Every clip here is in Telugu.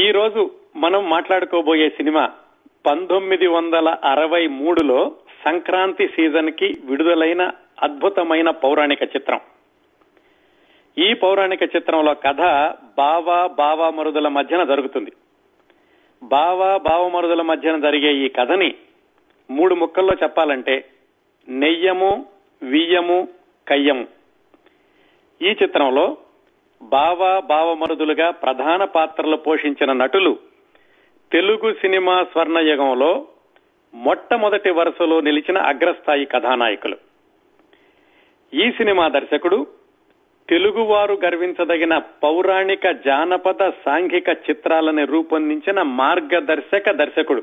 ఈ రోజు మనం మాట్లాడుకోబోయే సినిమా 1963లో సంక్రాంతి సీజన్ కి విడుదలైన అద్భుతమైన పౌరాణిక చిత్రం. ఈ పౌరాణిక చిత్రంలో కథ బావమరుదుల మధ్యన జరుగుతుంది. బావమరుదుల మధ్యన జరిగే ఈ కథని 3 ముక్కల్లో చెప్పాలంటే నెయ్యము, వియ్యము, కయ్యము. ఈ చిత్రంలో బావమరుదులుగా ప్రధాన పాత్రలు పోషించిన నటులు తెలుగు సినిమా స్వర్ణయుగంలో మొట్టమొదటి వరుసలో నిలిచిన అగ్రస్థాయి కథానాయకులు. ఈ సినిమా దర్శకుడు తెలుగువారు గర్వించదగిన పౌరాణిక, జానపద, సాంఘిక చిత్రాలను రూపొందించిన మార్గదర్శక దర్శకుడు.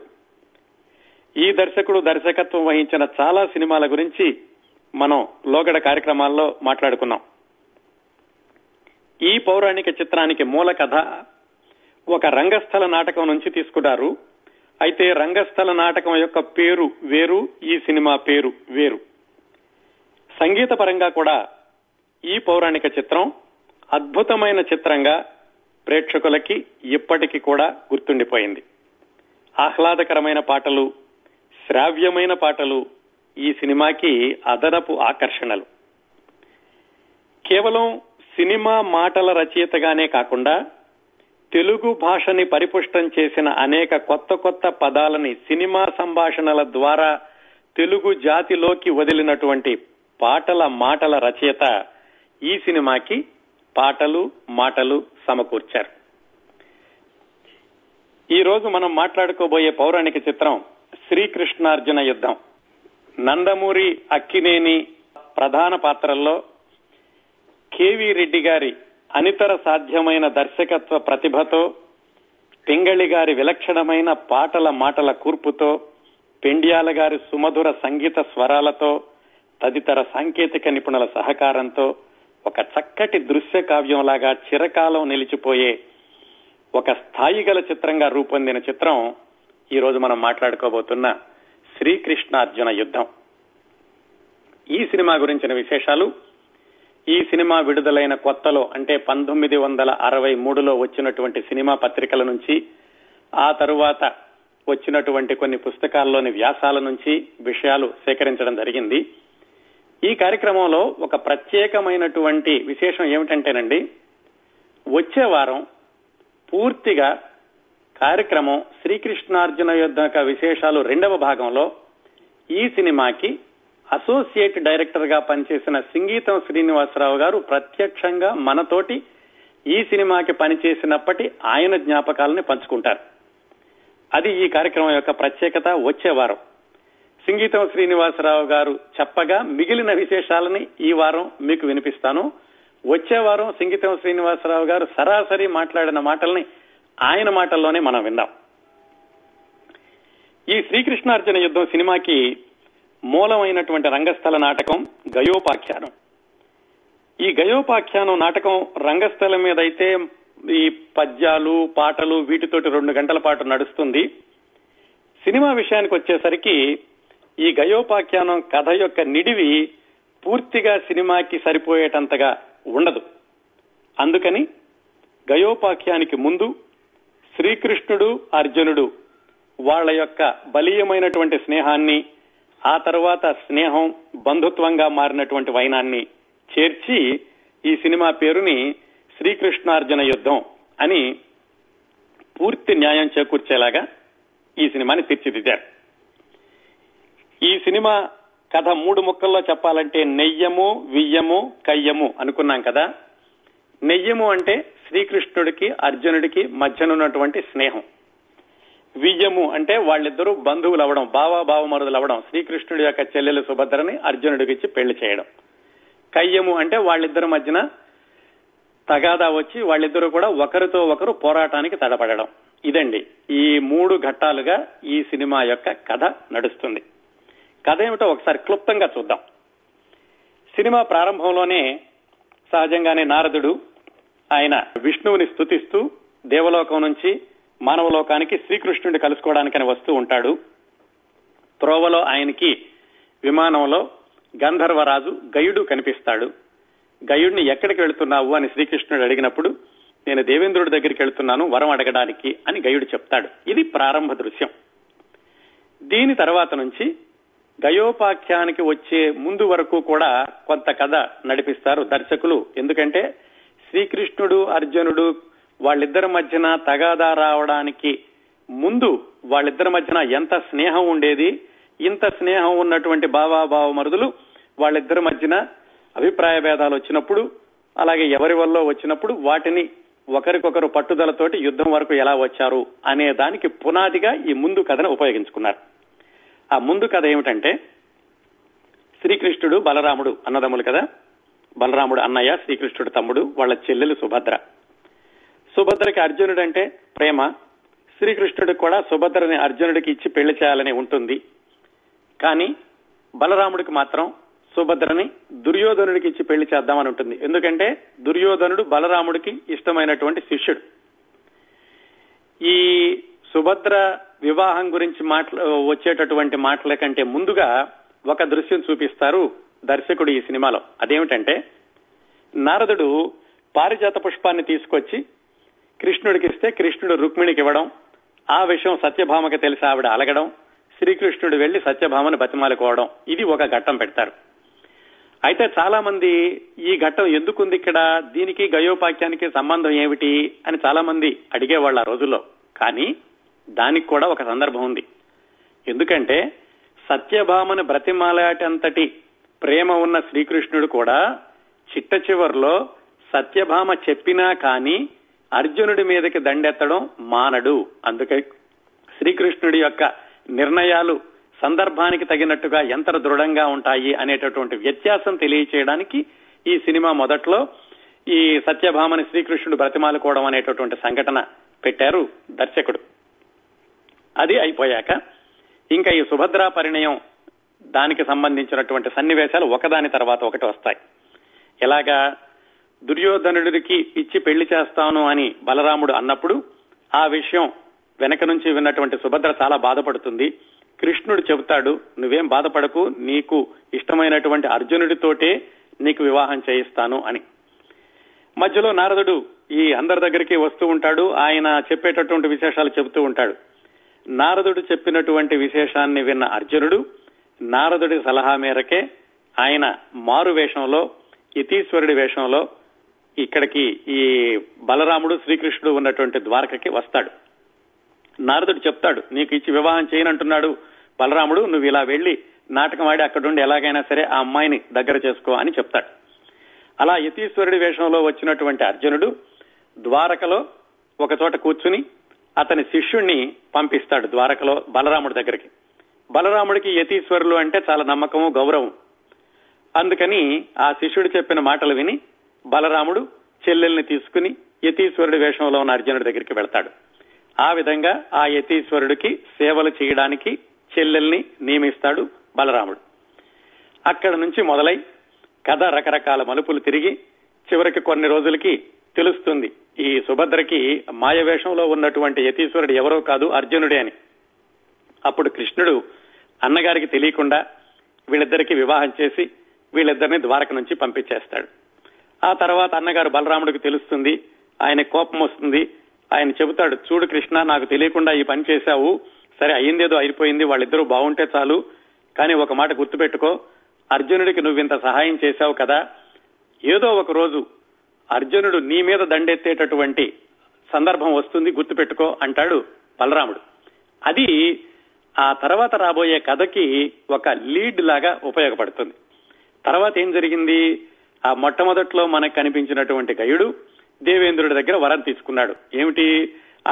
ఈ దర్శకుడు దర్శకత్వం వహించిన చాలా సినిమాల గురించి మనం లోగడ కార్యక్రమాల్లో మాట్లాడుకున్నాం. ఈ పౌరాణిక చిత్రానికి మూల కథ ఒక రంగస్థల నాటకం నుంచి తీసుకున్నారు. అయితే రంగస్థల నాటకం యొక్క పేరు వేరు, ఈ సినిమా పేరు వేరు. సంగీత పరంగా కూడా ఈ పౌరాణిక చిత్రం అద్భుతమైన చిత్రంగా ప్రేక్షకులకి ఇప్పటికీ కూడా గుర్తుండిపోయింది. ఆహ్లాదకరమైన పాటలు, శ్రావ్యమైన పాటలు ఈ సినిమాకి అదనపు ఆకర్షణలు. కేవలం సినిమా మాటల రచయితగానే కాకుండా తెలుగు భాషని పరిపుష్టం చేసిన అనేక కొత్త పదాలని సినిమా సంభాషణల ద్వారా తెలుగు జాతిలోకి వదిలినటువంటి పాటల మాటల రచయిత ఈ సినిమాకి పాటలు మాటలు సమకూర్చారు. ఈ రోజు మనం మాట్లాడుకోబోయే పౌరాణిక చిత్రం శ్రీకృష్ణార్జున యుద్ధం. నందమూరి అక్కినేని ప్రధాన పాత్రల్లో కేవీ రెడ్డి గారి అనితర సాధ్యమైన దర్శకత్వ ప్రతిభతో, పింగళి గారి విలక్షణమైన పాటల మాటల కూర్పుతో, పెండియాల గారి సుమధుర సంగీత స్వరాలతో, తదితర సాంకేతిక నిపుణుల సహకారంతో ఒక చక్కటి దృశ్య కావ్యంలాగా చిరకాలం నిలిచిపోయే ఒక స్థాయి గల చిత్రంగా రూపొందిన చిత్రం ఈ రోజు మనం మాట్లాడుకోబోతున్న శ్రీకృష్ణార్జున యుద్ధం. ఈ సినిమా గురించిన విశేషాలు, ఈ సినిమా విడుదలైన కొత్తలో అంటే 1963లో వచ్చినటువంటి సినిమా పత్రికల నుంచి, ఆ తరువాత వచ్చినటువంటి కొన్ని పుస్తకాల్లోని వ్యాసాల నుంచి విషయాలు సేకరించడం జరిగింది. ఈ కార్యక్రమంలో ఒక ప్రత్యేకమైనటువంటి విశేషం ఏమిటంటేనండి, వచ్చే వారం పూర్తిగా కార్యక్రమం శ్రీకృష్ణార్జున యుద్ధం యొక్క విశేషాలు రెండవ భాగంలో ఈ సినిమాకి అసోసియేట్ డైరెక్టర్ గా పనిచేసిన సింగీతం శ్రీనివాసరావు గారు ప్రత్యక్షంగా మనతోటి ఈ సినిమాకి పనిచేసినప్పటి ఆయన జ్ఞాపకాలని పంచుకుంటారు. అది ఈ కార్యక్రమం యొక్క ప్రత్యేకత. వచ్చే వారం సింగీతం శ్రీనివాసరావు గారు చెప్పగా మిగిలిన విశేషాలని ఈ వారం మీకు వినిపిస్తాను. వచ్చే వారం సింగీతం శ్రీనివాసరావు గారు సరాసరి మాట్లాడిన మాటల్ని ఆయన మాటల్లోనే మనం విందాం. ఈ శ్రీకృష్ణార్జున యుద్ధం సినిమాకి మూలమైనటువంటి రంగస్థల నాటకం గయోపాఖ్యానం. ఈ గయోపాఖ్యానం నాటకం రంగస్థలం మీద అయితే ఈ పద్యాలు, పాటలు వీటితోటి 2 గంటల పాటు నడుస్తుంది. సినిమా విషయానికి వచ్చేసరికి ఈ గయోపాఖ్యానం కథ యొక్క నిడివి పూర్తిగా సినిమాకి సరిపోయేటంతగా ఉండదు. అందుకని గయోపాఖ్యానికి ముందు శ్రీకృష్ణుడు, అర్జునుడు వాళ్ళ యొక్క బలీయమైనటువంటి స్నేహాన్ని, ఆ తర్వాత స్నేహం బంధుత్వంగా మారినటువంటి వైనాన్ని చేర్చి ఈ సినిమా పేరుని శ్రీకృష్ణార్జున యుద్ధం అని పూర్తి న్యాయం చేకూర్చేలాగా ఈ సినిమాని తీర్చిదిద్దారు. ఈ సినిమా కథ 3 ముక్కల్లో చెప్పాలంటే నెయ్యము, వియ్యము, కయ్యము అనుకున్నాం కదా. నెయ్యము అంటే శ్రీకృష్ణుడికి, అర్జునుడికి మధ్యనున్నటువంటి స్నేహం. వియ్యము అంటే వాళ్ళిద్దరూ బంధువులు అవడం, బావమరుదులు అవడం, శ్రీకృష్ణుడి యొక్క చెల్లెలు సుభద్రని అర్జునుడికి ఇచ్చి పెళ్లి చేయడం. కయ్యము అంటే వాళ్ళిద్దరి మధ్యన తగాదా వచ్చి వాళ్ళిద్దరూ కూడా ఒకరితో ఒకరు పోరాటానికి తడబడడం. ఇదండి ఈ 3 ఘట్టాలుగా ఈ సినిమా యొక్క కథ నడుస్తుంది. కథ ఏమిటో ఒకసారి క్లుప్తంగా చూద్దాం. సినిమా ప్రారంభంలోనే సహజంగానే నారదుడు ఆయన విష్ణువుని స్తుతిస్తూ దేవలోకం నుంచి మానవలోకానికి శ్రీకృష్ణుడిని కలుసుకోవడానికని వస్తూ ఉంటాడు. త్రోవలో ఆయనకి విమానంలో గంధర్వరాజు గయుడు కనిపిస్తాడు. గయుడిని ఎక్కడికి వెళుతున్నావు అని శ్రీకృష్ణుడు అడిగినప్పుడు నేను దేవేంద్రుడి దగ్గరికి వెళ్తున్నాను వరం అడగడానికి అని గయుడు చెప్తాడు. ఇది ప్రారంభ దృశ్యం. దీని తర్వాత నుంచి గయోపాఖ్యానికి వచ్చే ముందు వరకు కూడా కొంత కథ నడిపిస్తారు దర్శకులు. ఎందుకంటే శ్రీకృష్ణుడు అర్జునుడు వాళ్ళిద్దరి మధ్యన తగాదా రావడానికి ముందు వాళ్ళిద్దరి మధ్యన ఎంత స్నేహం ఉండేది, ఇంత స్నేహం ఉన్నటువంటి భావాభావ మరుదులు వాళ్ళిద్దరి మధ్యన అభిప్రాయ భేదాలు వచ్చినప్పుడు, అలాగే ఎవరి వల్ల వచ్చినప్పుడు వాటిని ఒకరికొకరు పట్టుదలతోటి యుద్ధం వరకు ఎలా వచ్చారు అనే దానికి పునాదిగా ఈ ముందు కథను ఉపయోగించుకున్నారు. ఆ ముందు కథ ఏమిటంటే, శ్రీకృష్ణుడు బలరాముడు అన్నదమ్ములు కదా, బలరాముడు అన్నయ్య, శ్రీకృష్ణుడు తమ్ముడు, వాళ్ళ చెల్లెలు సుభద్ర. సుభద్రకి అర్జునుడు అంటే ప్రేమ, శ్రీకృష్ణుడికి కూడా సుభద్రని అర్జునుడికి ఇచ్చి పెళ్లి చేయాలని ఉంటుంది. కానీ బలరాముడికి మాత్రం సుభద్రని దుర్యోధనుడికి ఇచ్చి పెళ్లి చేద్దామని ఉంటుంది. ఎందుకంటే దుర్యోధనుడు బలరాముడికి ఇష్టమైనటువంటి శిష్యుడు. ఈ సుభద్ర వివాహం గురించి వచ్చేటటువంటి మాటల కంటే ముందుగా ఒక దృశ్యం చూపిస్తారు దర్శకుడు ఈ సినిమాలో. అదేమిటంటే, నారదుడు పారిజాత పుష్పాన్ని తీసుకొచ్చి కృష్ణుడికి ఇస్తే కృష్ణుడు రుక్మిణికి ఇవ్వడం, ఆ విషయం సత్యభామకి తెలిసి ఆవిడ అలగడం, శ్రీకృష్ణుడు వెళ్లి సత్యభామను బతిమాలుకోవడం, ఇది ఒక ఘట్టం పెడతారు. అయితే చాలా మంది ఈ ఘట్టం ఎందుకుంది ఇక్కడ, దీనికి గయోపాఖ్యానికి సంబంధం ఏమిటి అని చాలా మంది అడిగేవాళ్ళు ఆ రోజుల్లో. కానీ దానికి కూడా ఒక సందర్భం ఉంది. ఎందుకంటే సత్యభామను బ్రతిమాలాటంతటి ప్రేమ ఉన్న శ్రీకృష్ణుడు కూడా చిట్ట చివరిలో సత్యభామ చెప్పినా కానీ అర్జునుడి మీదకి దండెత్తడం మానడు. అందుకే శ్రీకృష్ణుడి యొక్క నిర్ణయాలు సందర్భానికి తగినట్టుగా ఎంత దృఢంగా ఉంటాయి అనేటటువంటి వ్యత్యాసం తెలియచేయడానికి ఈ సినిమా మొదట్లో ఈ సత్యభామని శ్రీకృష్ణుడు బ్రతిమాలుకోవడం అనేటటువంటి సంఘటన పెట్టారు దర్శకుడు. అది అయిపోయాక ఇంకా ఈ సుభద్రా పరిణయం, దానికి సంబంధించినటువంటి సన్నివేశాలు ఒకదాని తర్వాత ఒకటి వస్తాయి. ఎలాగా, దుర్యోధనుడికి ఇచ్చి పెళ్లి చేస్తాను అని బలరాముడు అన్నప్పుడు ఆ విషయం వెనక నుంచి విన్నటువంటి సుభద్ర చాలా బాధపడుతుంది. కృష్ణుడు చెబుతాడు, నువ్వేం బాధపడకు, నీకు ఇష్టమైనటువంటి అర్జునుడితోటే నీకు వివాహం చేయిస్తాను అని. మధ్యలో నారదుడు ఈ అందరి దగ్గరికి వస్తూ ఉంటాడు, ఆయన చెప్పేటటువంటి విశేషాలు చెబుతూ ఉంటాడు. నారదుడు చెప్పినటువంటి విశేషాన్ని విన్న అర్జునుడు నారదుడి సలహా మేరకే ఆయన మారు వేషంలో, యతీశ్వరుడి వేషంలో ఇక్కడికి ఈ బలరాముడు శ్రీకృష్ణుడు ఉన్నటువంటి ద్వారకకి వస్తాడు. నారదుడు చెప్తాడు, నీకు ఇచ్చి వివాహం చేయనంటున్నాడు బలరాముడు, నువ్వు ఇలా వెళ్లి నాటకం ఆడి అక్కడుండి ఎలాగైనా సరే ఆ అమ్మాయిని దగ్గర చేసుకో అని చెప్తాడు. అలా యతీశ్వరుడి వేషంలో వచ్చినటువంటి అర్జునుడు ద్వారకలో ఒకచోట కూర్చుని అతని శిష్యుణ్ణి పంపిస్తాడు ద్వారకలో బలరాముడి దగ్గరికి. బలరాముడికి యతీశ్వరులు అంటే చాలా నమ్మకము, గౌరవం. అందుకని ఆ శిష్యుడు చెప్పిన మాటలు విని బలరాముడు చెల్లెల్ని తీసుకుని యతీశ్వరుడి వేషంలో ఉన్న అర్జునుడి దగ్గరికి వెళ్తాడు. ఆ విధంగా ఆ యతీశ్వరుడికి సేవలు చేయడానికి చెల్లెల్ని నియమిస్తాడు బలరాముడు. అక్కడ నుంచి మొదలై కథ రకరకాల మలుపులు తిరిగి చివరికి కొన్ని రోజులకి తెలుస్తుంది ఈ సుభద్రకి మాయవేషంలో ఉన్నటువంటి యతీశ్వరుడు ఎవరో కాదు అర్జునుడే అని. అప్పుడు కృష్ణుడు అన్నగారికి తెలియకుండా వీళ్ళిద్దరికీ వివాహం చేసి వీళ్ళిద్దరిని ద్వారక నుంచి పంపించేస్తాడు. ఆ తర్వాత అన్నగారు బలరాముడికి తెలుస్తుంది, ఆయన కోపం వస్తుంది. ఆయన చెబుతాడు, చూడు కృష్ణ, నాకు తెలియకుండా ఈ పని చేశావు, సరే అయ్యిందేదో అయిపోయింది, వాళ్ళిద్దరూ బాగుంటే చాలు, కానీ ఒక మాట గుర్తుపెట్టుకో, అర్జునుడికి నువ్వింత సహాయం చేశావు కదా, ఏదో ఒక రోజు అర్జునుడు నీ మీద దండెత్తేటటువంటి సందర్భం వస్తుంది, గుర్తుపెట్టుకో అంటాడు బలరాముడు. అది ఆ తర్వాత రాబోయే కథకి ఒక లీడ్ లాగా ఉపయోగపడుతుంది. తర్వాత ఏం జరిగింది, ఆ మొట్టమొదట్లో మనకు కనిపించినటువంటి గయుడు దేవేంద్రుడి దగ్గర వరం తీసుకున్నాడు. ఏమిటి,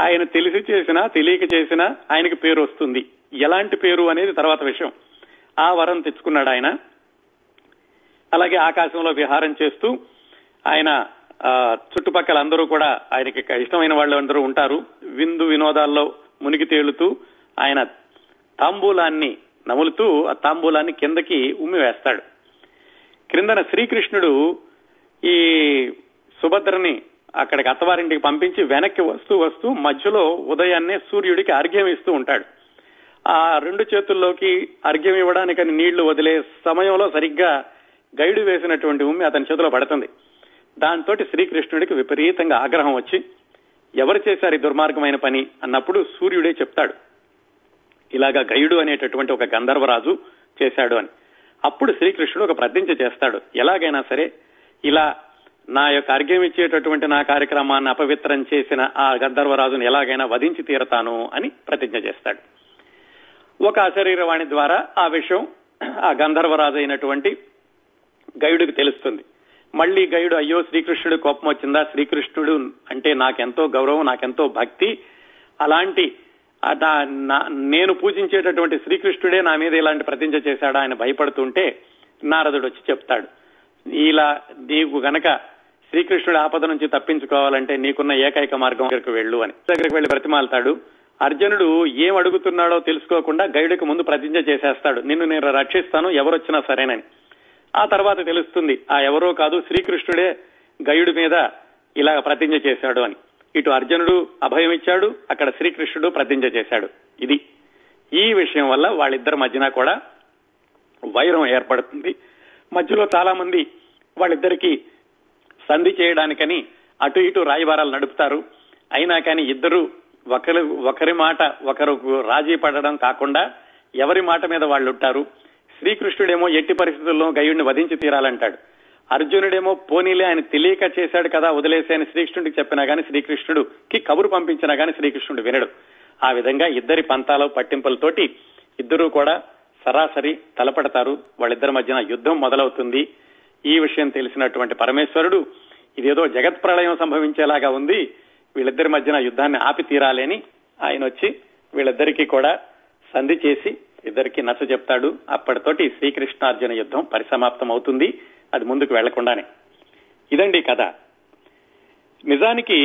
ఆయన తెలిసి చేసినా తెలియక చేసినా ఆయనకి పేరు వస్తుంది. ఎలాంటి పేరు అనేది తర్వాత విషయం. ఆ వరం తెచ్చుకున్నాడు ఆయన. అలాగే ఆకాశంలో విహారం చేస్తూ ఆయన చుట్టుపక్కల అందరూ కూడా ఆయనకి ఇష్టమైన వాళ్ళు అందరూ ఉంటారు. విందు వినోదాల్లో మునిగి తేలుతూ ఆయన తాంబూలాన్ని నములుతూ ఆ తాంబూలాన్ని కిందకి ఉమ్మి వేస్తాడు. క్రిందన శ్రీకృష్ణుడు ఈ సుభద్రని అక్కడికి అత్తవారింటికి పంపించి వెనక్కి వస్తూ వస్తూ మధ్యలో ఉదయాన్నే సూర్యుడికి అర్ఘ్యం ఇస్తూ ఉంటాడు. ఆ రెండు చేతుల్లోకి అర్ఘ్యం ఇవ్వడానికని నీళ్లు వదిలే సమయంలో సరిగ్గా గైడు వేసినటువంటి ఉమ్మి అతని చేతిలో పడుతుంది. దాంతో శ్రీకృష్ణుడికి విపరీతంగా ఆగ్రహం వచ్చి ఎవరు చేశారు ఈ దుర్మార్గమైన పని అన్నప్పుడు సూర్యుడే చెప్తాడు ఇలాగా గయుడు అనేటటువంటి ఒక గంధర్వరాజు చేశాడు అని. అప్పుడు శ్రీకృష్ణుడు ఒక ప్రతిజ్ఞ చేస్తాడు, ఎలాగైనా సరే ఇలా నా యొక్క అర్ఘ్యం ఇచ్చేటటువంటి నా కార్యక్రమాన్ని అపవిత్రం చేసిన ఆ గంధర్వరాజును ఎలాగైనా వధించి తీరతాను అని ప్రతిజ్ఞ చేస్తాడు. ఒక అశరీరవాణి ద్వారా ఆ విషయం ఆ గంధర్వరాజు అయినటువంటి గయుడికి తెలుస్తుంది. మళ్లీ గయుడు అయ్యో శ్రీకృష్ణుడు కోపం వచ్చిందా, శ్రీకృష్ణుడు అంటే నాకెంతో గౌరవం, నాకెంతో భక్తి, అలాంటి నేను పూజించేటటువంటి శ్రీకృష్ణుడే నా మీద ఇలాంటి ప్రతిజ్ఞ చేశాడా ఆయన భయపడుతుంటే నారదుడు వచ్చి చెప్తాడు, ఇలా నీకు గనక శ్రీకృష్ణుడు ఆపద నుంచి తప్పించుకోవాలంటే నీకున్న ఏకైక మార్గం దగ్గరకు వెళ్ళు అని. దగ్గరికి వెళ్లి బ్రతిమాలతాడు. అర్జునుడు ఏం అడుగుతున్నాడో తెలుసుకోకుండా గయుడికి ముందు ప్రతిజ్ఞ చేసేస్తాడు, నిన్ను నేను రక్షిస్తాను ఎవరొచ్చినా సరేనని. ఆ తర్వాత తెలుస్తుంది ఆ ఎవరో కాదు శ్రీకృష్ణుడే గయుడి మీద ఇలా ప్రతిజ్ఞ చేశాడు అని. ఇటు అర్జునుడు అభయం ఇచ్చాడు, అక్కడ శ్రీకృష్ణుడు ప్రతిజ్ఞ చేశాడు. ఇది ఈ విషయం వల్ల వాళ్ళిద్దరి మధ్యన కూడా వైరం ఏర్పడుతుంది. మధ్యలో చాలా మంది వాళ్ళిద్దరికీ సంధి చేయడానికని అటు ఇటు రాయబారాలు నడుపుతారు. అయినా కానీ ఇద్దరు ఒకరి మాట ఒకరు రాజీ పడడం కాకుండా ఎవరి మాట మీద వాళ్ళు ఉంటారు. శ్రీకృష్ణుడేమో ఎట్టి పరిస్థితుల్లో గయుడిని వధించి తీరాలంటాడు. అర్జునుడేమో పోనీలే ఆయన తెలియక చేశాడు కదా వదిలేసి అని శ్రీకృష్ణుడికి చెప్పినా గానీ, శ్రీకృష్ణుడికి కబురు పంపించినా గానీ శ్రీకృష్ణుడు వినడు. ఆ విధంగా ఇద్దరి పంతాల పట్టింపులతోటి ఇద్దరూ కూడా సరాసరి తలపడతారు. వాళ్ళిద్దరి మధ్యన యుద్ధం మొదలవుతుంది. ఈ విషయం తెలిసినటువంటి పరమేశ్వరుడు ఇదేదో జగత్ ప్రళయం సంభవించేలాగా ఉంది, వీళ్ళిద్దరి మధ్యన యుద్ధాన్ని ఆపి తీరాలని ఆయన వచ్చి వీళ్ళిద్దరికీ కూడా సంధి చేసి ఇద్దరికి నచ్చ చెప్తాడు. అప్పటితోటి శ్రీకృష్ణార్జున యుద్ధం పరిసమాప్తం అవుతుంది, అది ముందుకు వెళ్లకుండానే. ఇదండి కథ. నిజానికి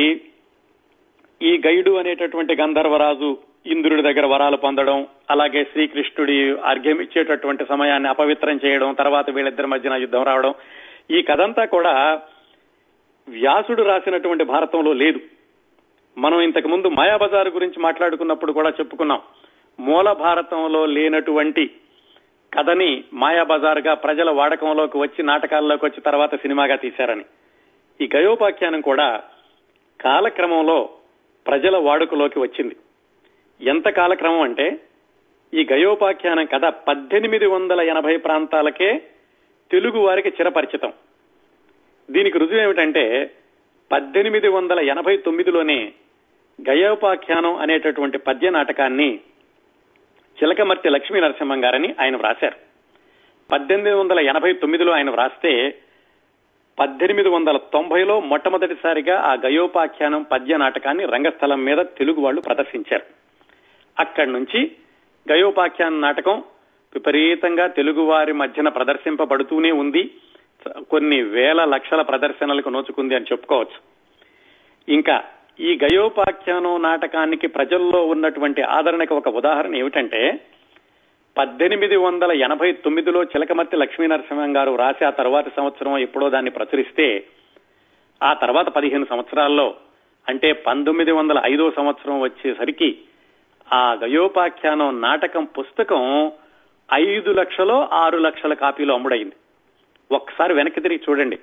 ఈ గయుడు అనేటటువంటి గంధర్వరాజు ఇంద్రుడి దగ్గర వరాలు పొందడం, అలాగే శ్రీకృష్ణుడి అర్ఘ్యం ఇచ్చేటటువంటి సమయాన్ని అపవిత్రం చేయడం, తర్వాత వీళ్ళిద్దరి మధ్యన యుద్ధం రావడం, ఈ కథంతా కూడా వ్యాసుడు రాసినటువంటి భారతంలో లేదు. మనం ఇంతకు ముందు మాయాబజార్ గురించి మాట్లాడుకున్నప్పుడు కూడా చెప్పుకున్నాం, మూల భారతంలో లేనటువంటి కథని మాయాబజార్ గా ప్రజల వాడకంలోకి వచ్చి నాటకాల్లోకి వచ్చి తర్వాత సినిమాగా తీశారని. ఈ గయోపాఖ్యానం కూడా కాలక్రమంలో ప్రజల వాడుకలోకి వచ్చింది. ఎంత కాలక్రమం అంటే ఈ గయోపాఖ్యానం కథ 1880 ప్రాంతాలకే తెలుగు వారికి చిరపరిచితం. దీనికి రుజువు ఏమిటంటే 1889లోనే గయోపాఖ్యానం అనేటటువంటి పద్య నాటకాన్ని చిలకమర్తి లక్ష్మీ నరసింహం గారని ఆయన వ్రాశారు. 1889లో ఆయన వ్రాస్తే 1890లో మొట్టమొదటిసారిగా ఆ గయోపాఖ్యానం పద్య నాటకాన్ని రంగస్థలం మీద తెలుగు వాళ్ళు ప్రదర్శించారు. అక్కడి నుంచి గయోపాఖ్యాన నాటకం విపరీతంగా తెలుగు వారి మధ్యన ప్రదర్శింపబడుతూనే ఉంది. కొన్ని వేల లక్షల ప్రదర్శనలకు నోచుకుంది అని చెప్పుకోవచ్చు. ఇంకా ఈ గయోపాఖ్యానం నాటకానికి ప్రజల్లో ఉన్నటువంటి ఆదరణకు ఒక ఉదాహరణ ఏమిటంటే 1889లో చిలకమర్తి లక్ష్మీ నరసింహం గారు రాసి ఆ తర్వాతి సంవత్సరం ఎప్పుడో దాన్ని ప్రచురిస్తే, ఆ తర్వాత 15 సంవత్సరాల్లో అంటే 1905వ సంవత్సరం వచ్చేసరికి ఆ గయోపాఖ్యానం నాటకం పుస్తకం 5 లక్షలో 6 లక్షల కాపీలు అమ్ముడైంది. ఒక్కసారి వెనక్కి తిరిగి చూడండి,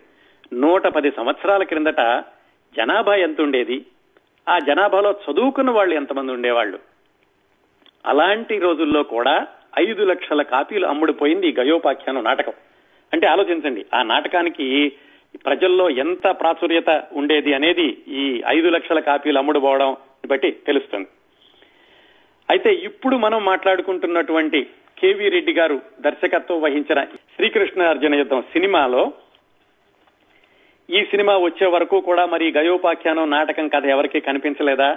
110 సంవత్సరాల క్రిందట జనాభా ఎంత ఉండేది, ఆ జనాభాలో చదువుకున్న వాళ్ళు ఎంతమంది ఉండేవాళ్ళు, అలాంటి రోజుల్లో కూడా 5 లక్షల కాపీలు అమ్ముడిపోయింది ఈ గయోపాఖ్యానం నాటకం. అంటే ఆలోచించండి ఆ నాటకానికి ప్రజల్లో ఎంత ప్రాచుర్యత ఉండేది అనేది ఈ 5 లక్షల కాపీలు అమ్ముడుపోవడం బట్టి తెలుస్తుంది. అయితే ఇప్పుడు మనం మాట్లాడుకుంటున్నటువంటి కేవీ రెడ్డి గారు దర్శకత్వం వహించిన శ్రీకృష్ణార్జున యుద్ధం సినిమాలో, ఈ సినిమా వచ్చే వరకు కూడా మరి గయోపాఖ్యానం నాటకం కథ ఎవరికి కనిపించలేదా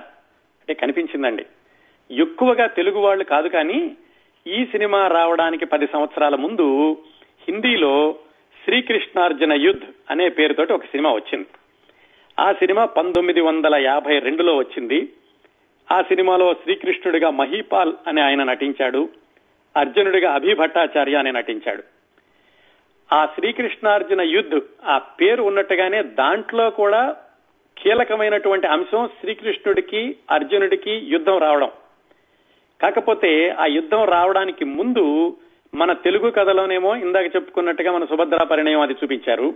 అంటే కనిపించిందండి. ఎక్కువగా తెలుగు వాళ్ళు కాదు, కానీ ఈ సినిమా రావడానికి 10 సంవత్సరాల ముందు హిందీలో శ్రీకృష్ణార్జున యుద్ధ్ అనే పేరుతోటి ఒక సినిమా వచ్చింది. ఆ సినిమా 1952లో వచ్చింది. ఆ సినిమాలో శ్రీకృష్ణుడిగా మహీపాల్ అనే ఆయన నటించాడు, అర్జునుడిగా అభిభట్టాచార్య అనే నటించాడు. ఆ శ్రీకృష్ణార్జున యుద్ధ్ ఆ పేరు ఉన్నట్టుగానే దాంట్లో కూడా కీలకమైనటువంటి అంశం శ్రీకృష్ణుడికి అర్జునుడికి యుద్ధం రావడం. కాకపోతే ఆ యుద్ధం రావడానికి ముందు మన తెలుగు కథలోనేమో ఇందాక చెప్పుకున్నట్టుగా మన సుభద్రా పరిణయం అది చూపించారు.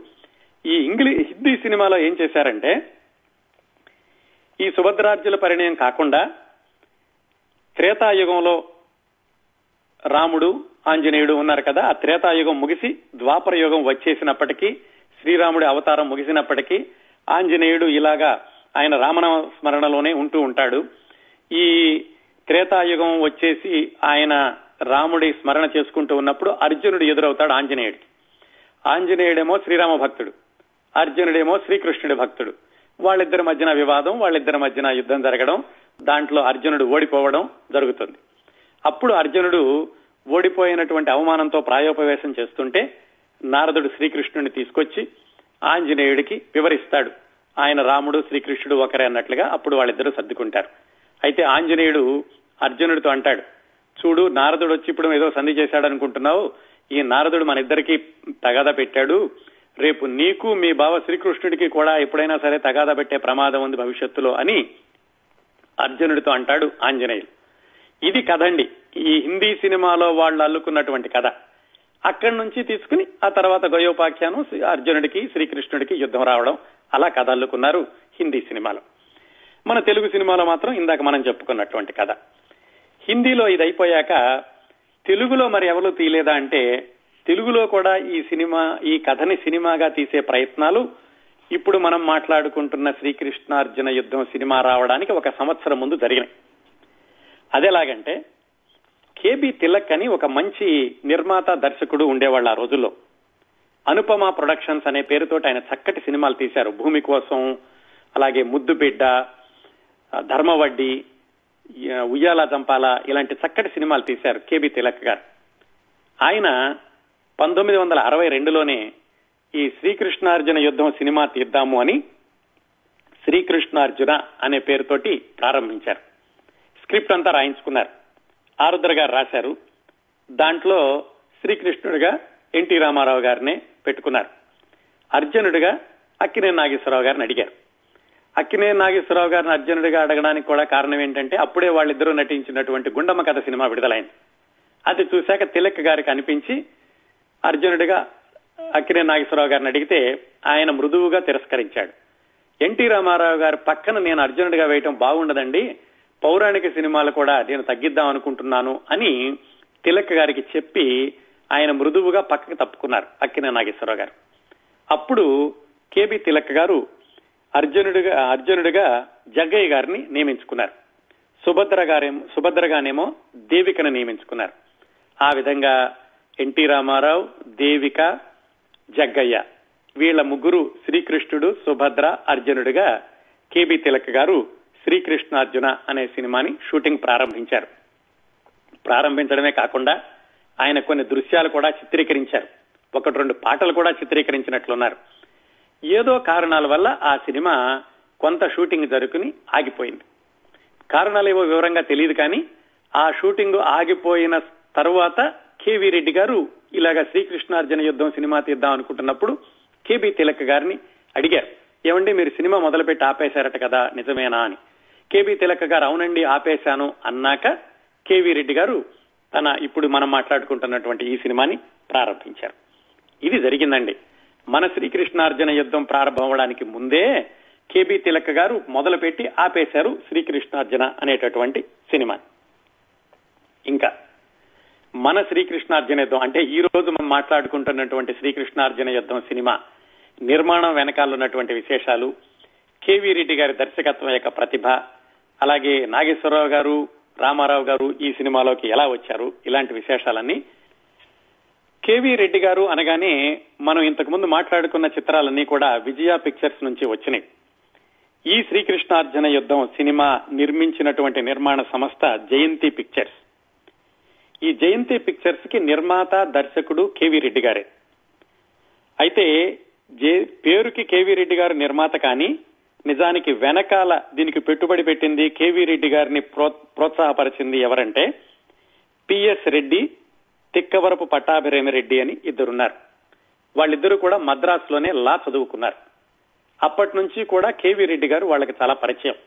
ఈ హిందీ సినిమాలో ఏం చేశారంటే, ఈ సుభద్రార్జుల పరిణయం కాకుండా త్రేతాయుగంలో రాముడు ఆంజనేయుడు ఉన్నారు కదా, ఆ త్రేతాయుగం ముగిసి ద్వాపర యుగం వచ్చేసినప్పటికీ, శ్రీరాముడి అవతారం ముగిసినప్పటికీ ఆంజనేయుడు ఇలాగా ఆయన రామనామ స్మరణలోనే ఉంటూ ఉంటాడు. ఈ త్రేతాయుగం వచ్చేసి ఆయన రాముడి స్మరణ చేసుకుంటూ ఉన్నప్పుడు అర్జునుడు ఎదురవుతాడు ఆంజనేయుడికి. ఆంజనేయుడేమో శ్రీరామ భక్తుడు, అర్జునుడేమో శ్రీకృష్ణుడి భక్తుడు. వాళ్ళిద్దరి మధ్యన వివాదం, వాళ్ళిద్దరి మధ్యన యుద్ధం జరగడం, దాంట్లో అర్జునుడు ఓడిపోవడం జరుగుతుంది. అప్పుడు అర్జునుడు ఓడిపోయినటువంటి అవమానంతో ప్రాయోపవేశం చేస్తుంటే నారదుడు శ్రీకృష్ణుడిని తీసుకొచ్చి ఆంజనేయుడికి వివరిస్తాడు, ఆయన రాముడు శ్రీకృష్ణుడు ఒకరే అన్నట్లుగా. అప్పుడు వాళ్ళిద్దరూ సర్దుకుంటారు. అయితే ఆంజనేయుడు అర్జునుడితో అంటాడు, చూడు నారదుడు వచ్చి ఇప్పుడు ఏదో సంధి చేశాడు అనుకుంటున్నావు, ఈ నారదుడు మన ఇద్దరికి తగాదా పెట్టాడు, రేపు నీకు మీ బావ శ్రీకృష్ణుడికి కూడా ఎప్పుడైనా సరే తగాదా పెట్టే ప్రమాదం ఉంది భవిష్యత్తులో అని అర్జునుడితో అంటాడు ఆంజనేయుడు. ఇది కథండి, ఈ హిందీ సినిమాలో వాళ్ళు అల్లుకున్నటువంటి కథ. అక్కడి నుంచి తీసుకుని ఆ తర్వాత గయోపాఖ్యానం, అర్జునుడికి శ్రీకృష్ణుడికి యుద్ధం రావడం, అలా కథ అల్లుకున్నారు హిందీ సినిమాలో. మన తెలుగు సినిమాలో మాత్రం ఇందాక మనం చెప్పుకున్నటువంటి కథ. హిందీలో ఇది అయిపోయాక తెలుగులో మరి ఎవరు తీయలేదా అంటే, తెలుగులో కూడా ఈ కథని సినిమాగా తీసే ప్రయత్నాలు ఇప్పుడు మనం మాట్లాడుకుంటున్న శ్రీకృష్ణార్జున యుద్ధం సినిమా రావడానికి 1 సంవత్సరం ముందు జరిగినాయి. అదెలాగంటే, కేబీ తిలక్ అని ఒక మంచి నిర్మాత దర్శకుడు ఉండేవాళ్ళు ఆ రోజుల్లో. అనుపమా ప్రొడక్షన్స్ అనే పేరుతో ఆయన చక్కటి సినిమాలు తీశారు. భూమి కోసం, అలాగే ముద్దుబిడ్డ, ధర్మవడ్డి, ఉయ్యాల జంపాల, ఇలాంటి చక్కటి సినిమాలు తీశారు కేబీ తిలక్ గారు. ఆయన 1962లోనే ఈ శ్రీకృష్ణార్జున యుద్ధం సినిమా తీద్దాము అని శ్రీకృష్ణార్జున అనే పేరుతోటి ప్రారంభించారు. స్క్రిప్ట్ అంతా రాయించుకున్నారు, ఆరుద్ర గారు రాశారు. దాంట్లో శ్రీకృష్ణుడిగా ఎన్టీ రామారావు గారిని పెట్టుకున్నారు, అర్జునుడిగా అక్కినేని నాగేశ్వరరావు గారిని అడిగారు. అక్కినేని నాగేశ్వరరావు గారిని అర్జునుడిగా అడగడానికి కూడా కారణం ఏంటంటే, అప్పుడే వాళ్ళిద్దరూ నటించినటువంటి గుండమ్మ కథ సినిమా విడుదలైంది. అది చూశాక తిలక్ గారికి అనిపించి అర్జునుడిగా అక్కినేని నాగేశ్వరరావు గారిని అడిగితే ఆయన మృదువుగా తిరస్కరించాడు. ఎన్టీ రామారావు గారి పక్కన నేను అర్జునుడిగా వేయటం బాగుండదండి, పౌరాణిక సినిమాలు కూడా నేను తగ్గిద్దాం అనుకుంటున్నాను అని తిలక్ గారికి చెప్పి ఆయన మృదువుగా పక్కకి తప్పుకున్నారు అక్కినేని నాగేశ్వరరావు గారు. అప్పుడు కేబీ తిలక్ గారు అర్జునుడిగా జగ్గయ్య గారిని నియమించుకున్నారు, సుభద్రగానేమో దేవికను నియమించుకున్నారు. ఆ విధంగా ఎన్టీ రామారావు, దేవిక, జగ్గయ్య వీళ్ళ ముగ్గురు శ్రీకృష్ణుడు, సుభద్ర, అర్జునుడిగా కేబీ తిలక్ గారు శ్రీకృష్ణార్జున అనే సినిమాని షూటింగ్ ప్రారంభించారు. ప్రారంభించడమే కాకుండా ఆయన కొన్ని దృశ్యాలు కూడా చిత్రీకరించారు, 1-2 పాటలు కూడా చిత్రీకరించినట్లున్నారు. ఏదో కారణాల వల్ల ఆ సినిమా కొంత షూటింగ్ జరుగుని ఆగిపోయింది. కారణాలు ఏవో వివరంగా తెలియదు, కానీ ఆ షూటింగ్ ఆగిపోయిన తరువాత కేవీ రెడ్డి గారు ఇలాగా శ్రీకృష్ణార్జున యుద్ధం సినిమా తీద్దాం అనుకుంటున్నప్పుడు కేబీ తిలక్ గారిని అడిగారు, ఏమండి మీరు సినిమా మొదలుపెట్టి ఆపేశారట కదా నిజమేనా అని. కేబీ తిలక్ గారు అవునండి ఆపేశాను అన్నాక కేవీ రెడ్డి గారు తన ఇప్పుడు మనం మాట్లాడుకుంటున్నటువంటి ఈ సినిమాని ప్రారంభించారు. ఇది జరిగిందండి. మన శ్రీకృష్ణార్జున యుద్ధం ప్రారంభం అవడానికి ముందే కేబీ తిలక్ గారు మొదలుపెట్టి ఆపేశారు శ్రీకృష్ణార్జున అనేటటువంటి సినిమాని. ఇంకా మన శ్రీకృష్ణార్జున యుద్ధం అంటే ఈ రోజు మనం మాట్లాడుకుంటున్నటువంటి శ్రీకృష్ణార్జున యుద్ధం సినిమా నిర్మాణం వెనకాల ఉన్నటువంటి విశేషాలు, కేవీ రెడ్డి గారి దర్శకత్వం యొక్క ప్రతిభ, అలాగే నాగేశ్వరరావు గారు, రామారావు గారు ఈ సినిమాలోకి ఎలా వచ్చారు, ఇలాంటి విశేషాలన్నీ. కేవీ రెడ్డి గారు అనగానే మనం ఇంతకు ముందు మాట్లాడుకున్న చిత్రాలన్నీ కూడా విజయ పిక్చర్స్ నుంచి వచ్చినాయి. ఈ శ్రీకృష్ణార్జున యుద్ధం సినిమా నిర్మించినటువంటి నిర్మాణ సంస్థ జయంతి పిక్చర్స్. ఈ జయంతి పిక్చర్స్ కి నిర్మాత దర్శకుడు కేవీ రెడ్డి గారే. అయితే పేరుకి కేవీ రెడ్డి గారు నిర్మాత, కానీ నిజానికి వెనకాల దీనికి పెట్టుబడి పెట్టింది, కేవీ రెడ్డి గారిని ప్రోత్సాహపరిచింది ఎవరంటే పిఎస్ రెడ్డి, తిక్కవరపు పట్టాభిరామిరెడ్డి అని ఇద్దరున్నారు. వాళ్ళిద్దరూ కూడా మద్రాసులోనే లా చదువుకున్నారు. అప్పటి నుంచి కూడా కేవీ రెడ్డి గారు వాళ్ళకి చాలా పరిచయం.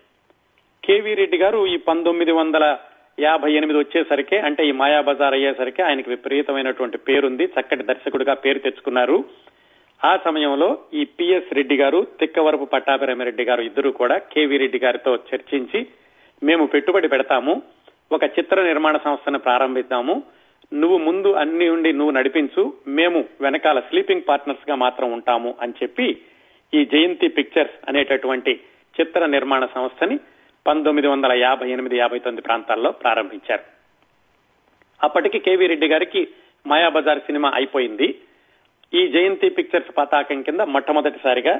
కేవీ రెడ్డి గారు ఈ 1958 వచ్చేసరికి, అంటే ఈ మాయాబజార్ అయ్యేసరికి ఆయనకి విపరీతమైనటువంటి పేరుంది, చక్కటి దర్శకుడిగా పేరు తెచ్చుకున్నారు. ఆ సమయంలో ఈ పిఎస్ రెడ్డి గారు, తిక్కవరపు పట్టాభిరామిరెడ్డి గారు ఇద్దరు కూడా కేవీ రెడ్డి గారితో చర్చించి, మేము పెట్టుబడి పెడతాము, ఒక చిత్ర నిర్మాణ సంస్థను ప్రారంభిద్దాము, నువ్వు ముందు అన్ని ఉండి నువ్వు నడిపించు, మేము వెనకాల స్లీపింగ్ పార్ట్నర్స్ గా మాత్రం ఉంటాము అని చెప్పి ఈ జయంతి పిక్చర్స్ అనేటటువంటి చిత్ర నిర్మాణ సంస్థని 1958-59 ప్రాంతాల్లో ప్రారంభించారు. అప్పటికి కేవీ రెడ్డి గారికి మాయాబజార్ సినిమా అయిపోయింది. ఈ జయంతి పిక్చర్స్ పతాకం కింద మొట్టమొదటిసారిగా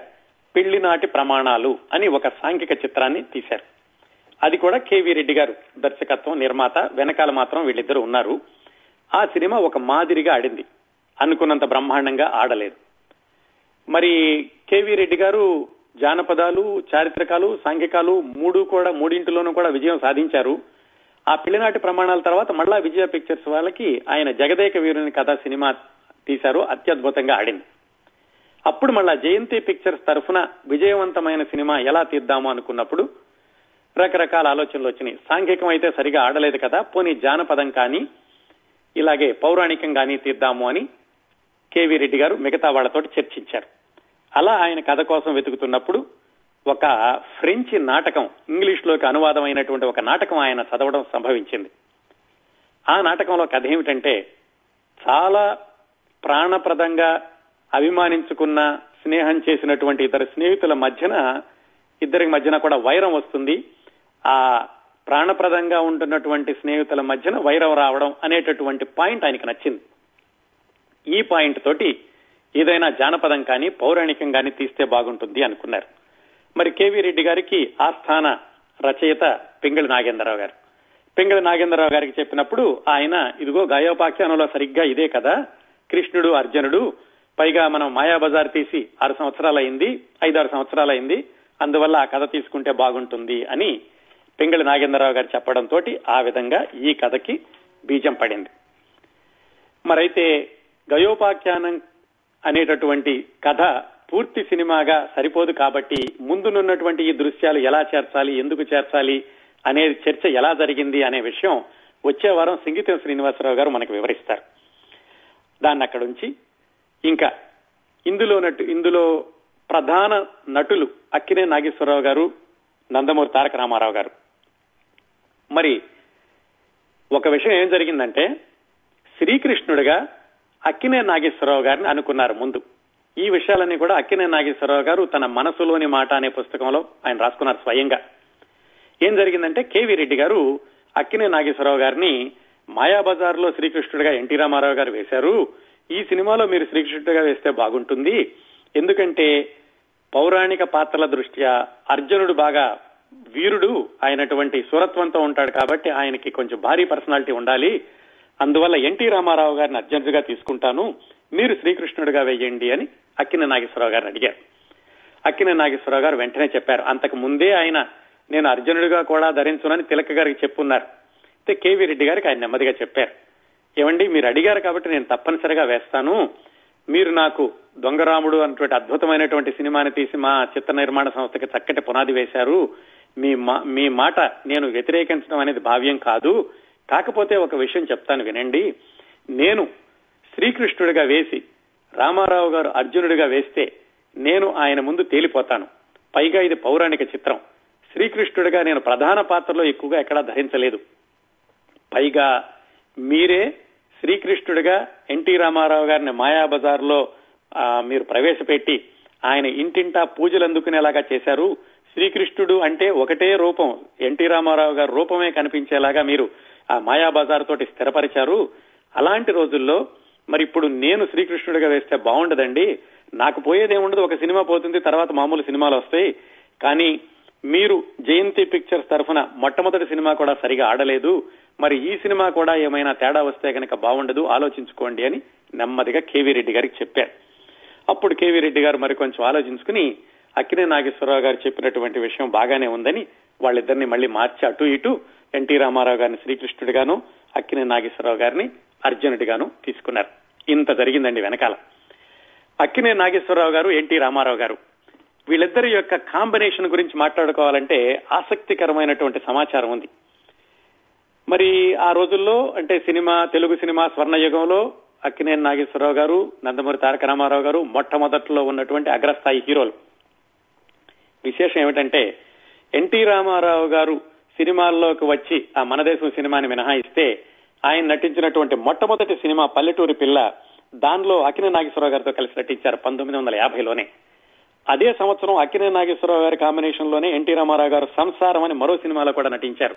పిల్లినాటి ప్రమాణాలు అని ఒక సాంఘిక చిత్రాన్ని తీశారు. అది కూడా కేవీ రెడ్డి గారు దర్శకత్వం, నిర్మాత, వెనకాల మాత్రం వీళ్ళిద్దరూ ఉన్నారు. ఆ సినిమా ఒక మాదిరిగా ఆడింది, అనుకున్నంత బ్రహ్మాండంగా ఆడలేదు. మరి కేవీ రెడ్డి గారు జానపదాలు, చారిత్రకాలు, సాంఘికాలు మూడింటిలోనూ కూడా విజయం సాధించారు. ఆ పిల్లినాటి ప్రమాణాల తర్వాత మళ్ళా విజయ పిక్చర్స్ వాళ్ళకి ఆయన జగదేక వీరుని కథ సినిమా తీశారు, అత్యద్భుతంగా ఆడింది. అప్పుడు మళ్ళా జయంతి పిక్చర్స్ తరఫున విజయవంతమైన సినిమా ఎలా తీద్దాము అనుకున్నప్పుడు రకరకాల ఆలోచనలు వచ్చినాయి. సాంఘికం అయితే సరిగా ఆడలేదు కదా, పోనీ జానపదం కానీ ఇలాగే పౌరాణికం కానీ తీద్దాము అని కేవీ రెడ్డి గారు మిగతా వాళ్లతో చర్చించారు. అలా ఆయన కథ కోసం వెతుకుతున్నప్పుడు ఒక ఫ్రెంచి నాటకం, ఇంగ్లీష్ లోకి అనువాదం అయినటువంటి ఒక నాటకం ఆయన చదవడం సంభవించింది. ఆ నాటకంలో కథ ఏమిటంటే, చాలా ప్రాణప్రదంగా అభిమానించుకున్న, స్నేహం చేసినటువంటి ఇద్దరు స్నేహితుల మధ్యన, ఇద్దరికి మధ్యన కూడా వైరం వస్తుంది. ఆ ప్రాణప్రదంగా ఉంటున్నటువంటి స్నేహితుల మధ్యన వైరం రావడం అనేటటువంటి పాయింట్ ఆయనకు నచ్చింది. ఈ పాయింట్ తోటి ఏదైనా జానపదం కానీ పౌరాణికం కానీ తీస్తే బాగుంటుంది అనుకున్నారు. మరి కేవీ రెడ్డి గారికి ఆస్థాన రచయిత పింగళి నాగేంద్రరావు గారు, పింగళి నాగేంద్రరావు గారికి చెప్పినప్పుడు ఆయన, ఇదిగో గయోపాఖ్యానంలో సరిగ్గా ఇదే కదా, కృష్ణుడు అర్జునుడు, పైగా మనం మాయాబజార్ తీసి 5-6 సంవత్సరాలైంది, అందువల్ల ఆ కథ తీసుకుంటే బాగుంటుంది అని పింగళి నాగేంద్రరావు గారు చెప్పడంతో ఆ విధంగా ఈ కథకి బీజం పడింది. మరైతే గయోపాఖ్యానం అనేటటువంటి కథ పూర్తి సినిమాగా సరిపోదు కాబట్టి ముందునున్నటువంటి ఈ దృశ్యాలు ఎలా చేర్చాలి, ఎందుకు చేర్చాలి అనే చర్చ ఎలా జరిగింది అనే విషయం వచ్చే వారం సింగీతం శ్రీనివాసరావు గారు మనకు వివరిస్తారు. దాన్ని అక్కడ ఉంచి ఇంకా ఇందులో ప్రధాన నటులు అక్కినేని నాగేశ్వరరావు గారు, నందమూరి తారక రామారావు గారు. మరి ఒక విషయం ఏం జరిగిందంటే, శ్రీకృష్ణుడిగా అక్కినేని నాగేశ్వరరావు గారిని అనుకున్నారు ముందు. ఈ విషయాలన్నీ కూడా అక్కినేని నాగేశ్వరరావు గారు తన మనసులోని మాట అనే పుస్తకంలో ఆయన రాసుకున్నారు స్వయంగా. ఏం జరిగిందంటే, కేవీ రెడ్డి గారు అక్కినేని నాగేశ్వరరావు గారిని మాయాబజార్లో శ్రీకృష్ణుడిగా ఎన్టీ రామారావు గారు వేశారు, ఈ సినిమాలో మీరు శ్రీకృష్ణుడిగా వేస్తే బాగుంటుంది, ఎందుకంటే పౌరాణిక పాత్రల దృష్ట్యా అర్జునుడు బాగా వీరుడు అయినటువంటి సురత్వంతో ఉంటాడు కాబట్టి ఆయనకి కొంచెం భారీ పర్సనాలిటీ ఉండాలి, అందువల్ల ఎన్టీ రామారావు గారిని అర్జునుడిగా తీసుకుంటాను, మీరు శ్రీకృష్ణుడిగా వేయండి అని అక్కినేని నాగేశ్వరరావు గారిని అడిగారు. అక్కినేని నాగేశ్వరరావు గారు వెంటనే చెప్పారు. అంతకు ముందే ఆయన, నేను అర్జునుడిగా కూడా ధరించునని తిలక్ గారికి చెప్పున్నారు. అయితే కేవీ రెడ్డి గారికి ఆయన నెమ్మదిగా చెప్పారు, ఏమండి మీరు అడిగారు కాబట్టి నేను తప్పనిసరిగా వేస్తాను, మీరు నాకు దొంగరాముడు అనేటువంటి అద్భుతమైనటువంటి సినిమాని తీసి మా చిత్ర నిర్మాణ సంస్థకి చక్కటి పునాది వేశారు, మీ మాట నేను వ్యతిరేకించడం అనేది భావ్యం కాదు, కాకపోతే ఒక విషయం చెప్తాను వినండి, నేను శ్రీకృష్ణుడిగా వేసి రామారావు గారు అర్జునుడిగా వేస్తే నేను ఆయన ముందు తేలిపోతాను, పైగా ఇది పౌరాణిక చిత్రం, శ్రీకృష్ణుడిగా నేను ప్రధాన పాత్రలో ఎక్కువగా ఎక్కడా ధరించలేదు, పైగా మీరే శ్రీకృష్ణుడిగా ఎన్టీ రామారావు గారిని మాయాబజార్లో మీరు ప్రవేశపెట్టి ఆయన ఇంటింటా పూజలు అందుకునేలాగా చేశారు, శ్రీకృష్ణుడు అంటే ఒకటే రూపం, ఎన్టీ రామారావు గారి రూపమే కనిపించేలాగా మీరు ఆ మాయాబజార్ తోటి స్థిరపరిచారు, అలాంటి రోజుల్లో మరి ఇప్పుడు నేను శ్రీకృష్ణుడిగా వేస్తే బాగుండదండి, నాకు పోయేదేముండదు, ఒక సినిమా పోతుంది, తర్వాత మామూలు సినిమాలు వస్తాయి, కానీ మీరు జయంతి పిక్చర్స్ తరఫున మొట్టమొదటి సినిమా కూడా సరిగా ఆడలేదు, మరి ఈ సినిమా కూడా ఏమైనా తేడా వస్తే కనుక బాగుండదు, ఆలోచించుకోండి అని నెమ్మదిగా కేవీ రెడ్డి గారికి చెప్పారు. అప్పుడు కేవీ రెడ్డి గారు మరి కొంచెం ఆలోచించుకుని అక్కినేని నాగేశ్వరరావు గారు చెప్పినటువంటి విషయం బాగానే ఉందని వాళ్ళిద్దరిని మళ్ళీ మార్చి అటు ఇటు ఎన్టీ రామారావు గారిని శ్రీకృష్ణుడిగాను, అక్కినేని నాగేశ్వరరావు గారిని అర్జునుడిగాను తీసుకున్నారు. ఇంత జరిగిందండి వెనకాల. అక్కినేని నాగేశ్వరరావు గారు, ఎన్టీ రామారావు గారు వీళ్ళిద్దరి యొక్క కాంబినేషన్ గురించి మాట్లాడుకోవాలంటే ఆసక్తికరమైనటువంటి సమాచారం ఉంది. మరి ఆ రోజుల్లో అంటే సినిమా, తెలుగు సినిమా స్వర్ణయుగంలో అక్కినేని నాగేశ్వరరావు గారు, నందమూరి తారక రామారావు గారు మొట్టమొదట్లో ఉన్నటువంటి అగ్రస్థాయి హీరోలు. విశేషం ఏమిటంటే ఎన్టీ రామారావు గారు సినిమాల్లోకి వచ్చి ఆ మనదేశం సినిమాని మినహాయిస్తే ఆయన నటించినటువంటి మొట్టమొదటి సినిమా పల్లెటూరి పిల్ల, దానిలో అక్కినేని నాగేశ్వరరావు గారితో కలిసి నటించారు 1950లోనే. అదే సంవత్సరం అక్కినేని నాగేశ్వరరావు గారి కాంబినేషన్ లోనే ఎన్టీ రామారావు గారు సంసారం అని మరో సినిమాలో కూడా నటించారు.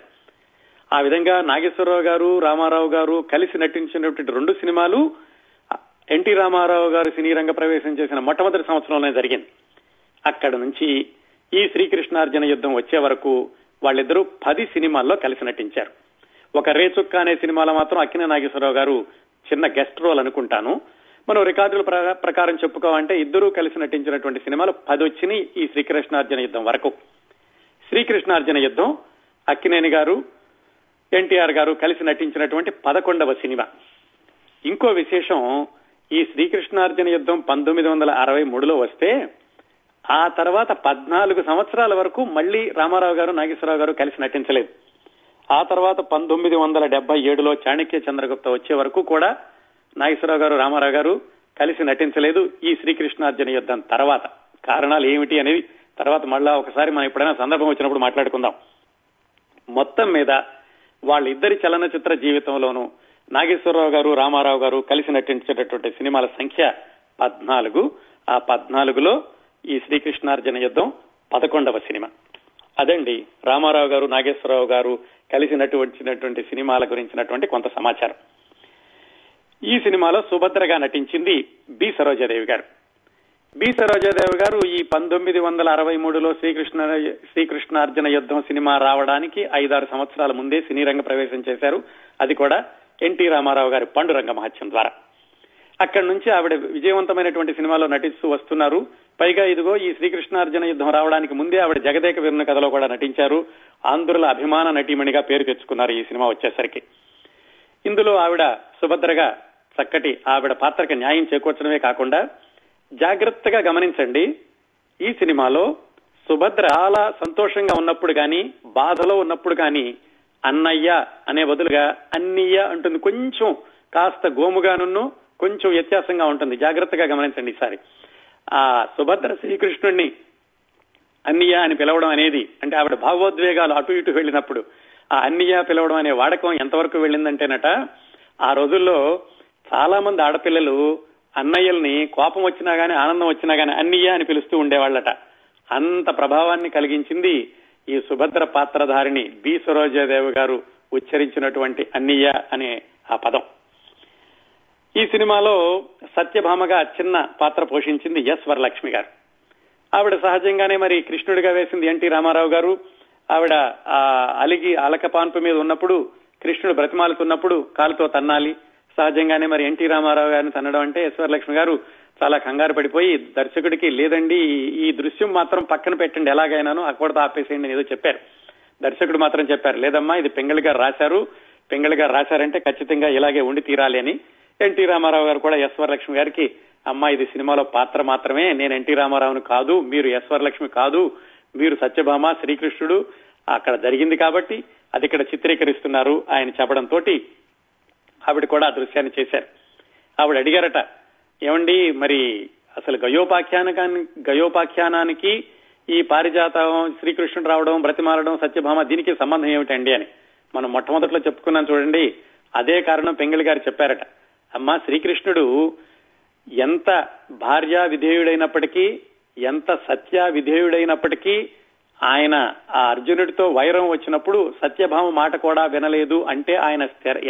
ఆ విధంగా నాగేశ్వరరావు గారు, రామారావు గారు కలిసి నటించినటువంటి రెండు సినిమాలు ఎన్టీ రామారావు గారు సినీ రంగ ప్రవేశం చేసిన మొట్టమొదటి సంవత్సరంలోనే జరిగింది. అక్కడ నుంచి ఈ శ్రీకృష్ణార్జున యుద్ధం వచ్చే వరకు వాళ్ళిద్దరూ 10 సినిమాల్లో కలిసి నటించారు. ఒక రేచుక్క అనే సినిమాలో మాత్రం అక్కినేని నాగేశ్వరరావు గారు చిన్న గెస్ట్ రోల్ అనుకుంటాను. మనం రికార్డుల ప్రకారం చెప్పుకోవాలంటే ఇద్దరూ కలిసి నటించినటువంటి సినిమాలు 10 వచ్చినాయి ఈ శ్రీకృష్ణార్జున యుద్ధం వరకు. శ్రీకృష్ణార్జున యుద్ధం అక్కినేని గారు, ఎన్టీఆర్ గారు కలిసి నటించినటువంటి 11వ సినిమా. ఇంకో విశేషం, ఈ శ్రీకృష్ణార్జున యుద్ధం 1963లో వస్తే ఆ తర్వాత 14 సంవత్సరాల వరకు మళ్లీ రామారావు గారు, నాగేశ్వరరావు గారు కలిసి నటించలేదు. ఆ తర్వాత 1977లో చాణక్య చంద్రగుప్త వచ్చే వరకు కూడా నాగేశ్వరరావు గారు, రామారావు గారు కలిసి నటించలేదు ఈ శ్రీకృష్ణార్జున యుద్ధం తర్వాత. కారణాలు ఏమిటి అనేవి తర్వాత మళ్ళా ఒకసారి మనం ఎప్పుడైనా సందర్భం వచ్చినప్పుడు మాట్లాడుకుందాం. మొత్తం మీద వాళ్ళిద్దరి చలనచిత్ర జీవితంలోనూ నాగేశ్వరరావు గారు, రామారావు గారు కలిసి నటించేటటువంటి సినిమాల సంఖ్య 14. ఆ 14లో ఈ శ్రీకృష్ణార్జున యుద్ధం 11వ సినిమా. అదండి రామారావు గారు, నాగేశ్వరరావు గారు కలిసి నటించినటువంటి సినిమాల గురించినటువంటి కొంత సమాచారం. ఈ సినిమాలో సుభద్రగా నటించింది బి సరోజదేవి గారు. బి సరోజదేవి గారు ఈ 1963లో శ్రీకృష్ణార్జున యుద్ధం సినిమా రావడానికి 5-6 సంవత్సరాల ముందే సినీ రంగ ప్రవేశం చేశారు. అది కూడా ఎన్టీ రామారావు గారి పండురంగ మహత్యం ద్వారా. అక్కడి నుంచి ఆవిడ విజయవంతమైనటువంటి సినిమాలో నటిస్తూ వస్తున్నారు. పైగా ఇదిగో ఈ శ్రీకృష్ణార్జున యుద్ధం రావడానికి ముందే ఆవిడ జగదేక వీరుని కథలో కూడా నటించారు. ఆంధ్రుల అభిమాన నటీమణిగా పేరు తెచ్చుకున్నారు ఈ సినిమా వచ్చేసరికి. ఇందులో ఆవిడ సుభద్రగా చక్కటి ఆవిడ పాత్రకి న్యాయం చేకూర్చడమే కాకుండా, జాగ్రత్తగా గమనించండి, ఈ సినిమాలో సుభద్ర చాలా సంతోషంగా ఉన్నప్పుడు కానీ, బాధలో ఉన్నప్పుడు కానీ అన్నయ్య అనే బదులుగా అన్నయ్య అంటుంది. కొంచెం కాస్త గోముగానున్ను కొంచెం వ్యత్యాసంగా ఉంటుంది. జాగ్రత్తగా గమనించండి. ఈసారి ఆ సుభద్ర శ్రీకృష్ణుడిని అన్నయ్య అని పిలవడం అనేది, అంటే ఆవిడ భావోద్వేగాలు అటు ఇటు వెళ్ళినప్పుడు ఆ అన్నయ్య పిలవడం అనే వాడకం ఎంతవరకు వెళ్ళిందంటేనట, ఆ రోజుల్లో చాలా మంది ఆడపిల్లలు అన్నయ్యల్ని కోపం వచ్చినా గానీ ఆనందం వచ్చినా గానీ అన్నయ్య అని పిలుస్తూ ఉండేవాళ్ళట. అంత ప్రభావాన్ని కలిగించింది ఈ సుభద్ర పాత్రధారిణి బి సరోజదేవి గారు ఉచ్చరించినటువంటి అన్నయ్య అనే ఆ పదం. ఈ సినిమాలో సత్యభామగా చిన్న పాత్ర పోషించింది ఎస్ వరలక్ష్మి గారు. ఆవిడ సహజంగానే మరి కృష్ణుడిగా వేసింది ఎన్టీ రామారావు గారు. ఆవిడ అలిగి అలకపాన్పు మీద ఉన్నప్పుడు, కృష్ణుడు బ్రతిమాలుతున్నప్పుడు కాలుతో తన్నాలి. సహజంగానే మరి ఎన్టీ రామారావు గారిని తన్నడం అంటే ఎస్ వరలక్ష్మి గారు చాలా కంగారు పడిపోయి దర్శకుడికి, లేదండి ఈ దృశ్యం మాత్రం పక్కన పెట్టండి, ఎలాగైనాను అక్కడతో ఆపేసేయండి అని ఏదో చెప్పారు. దర్శకుడు మాత్రం చెప్పారు, లేదమ్మా ఇది పింగళి గారు రాశారు, పింగళి గారు రాశారంటే ఖచ్చితంగా ఇలాగే ఉండి తీరాలి అని. ఎన్టీ రామారావు గారు కూడా ఎస్ వరలక్ష్మి గారికి, అమ్మా ఇది సినిమాలో పాత్ర మాత్రమే, నేను ఎన్టీ రామారావును కాదు, మీరు ఎస్ వరలక్ష్మి కాదు, మీరు సత్యభామ, శ్రీకృష్ణుడు అక్కడ జరిగింది కాబట్టి అది ఇక్కడ చిత్రీకరిస్తున్నారు ఆయన చెప్పడంతో ఆవిడ కూడా ఆ దృశ్యాన్ని చేశారు. ఆవిడ అడిగారట, ఏమండి మరి అసలు గయోపాఖ్యానానికి ఈ పారిజాతం, శ్రీకృష్ణుడు రావడం, బ్రతిమాలడం, సత్యభామ దీనికి సంబంధం ఏమిటండి అని. మనం మొట్టమొదట్లో చెప్పుకున్నాం చూడండి, అదే కారణం పింగళి గారు చెప్పారట, అమ్మా శ్రీకృష్ణుడు ఎంత భార్యా విధేయుడైనప్పటికీ, ఎంత సత్య విధేయుడైనప్పటికీ ఆయన ఆ అర్జునుడితో వైరం వచ్చినప్పుడు సత్యభామ మాట కూడా వినలేదు. అంటే ఆయన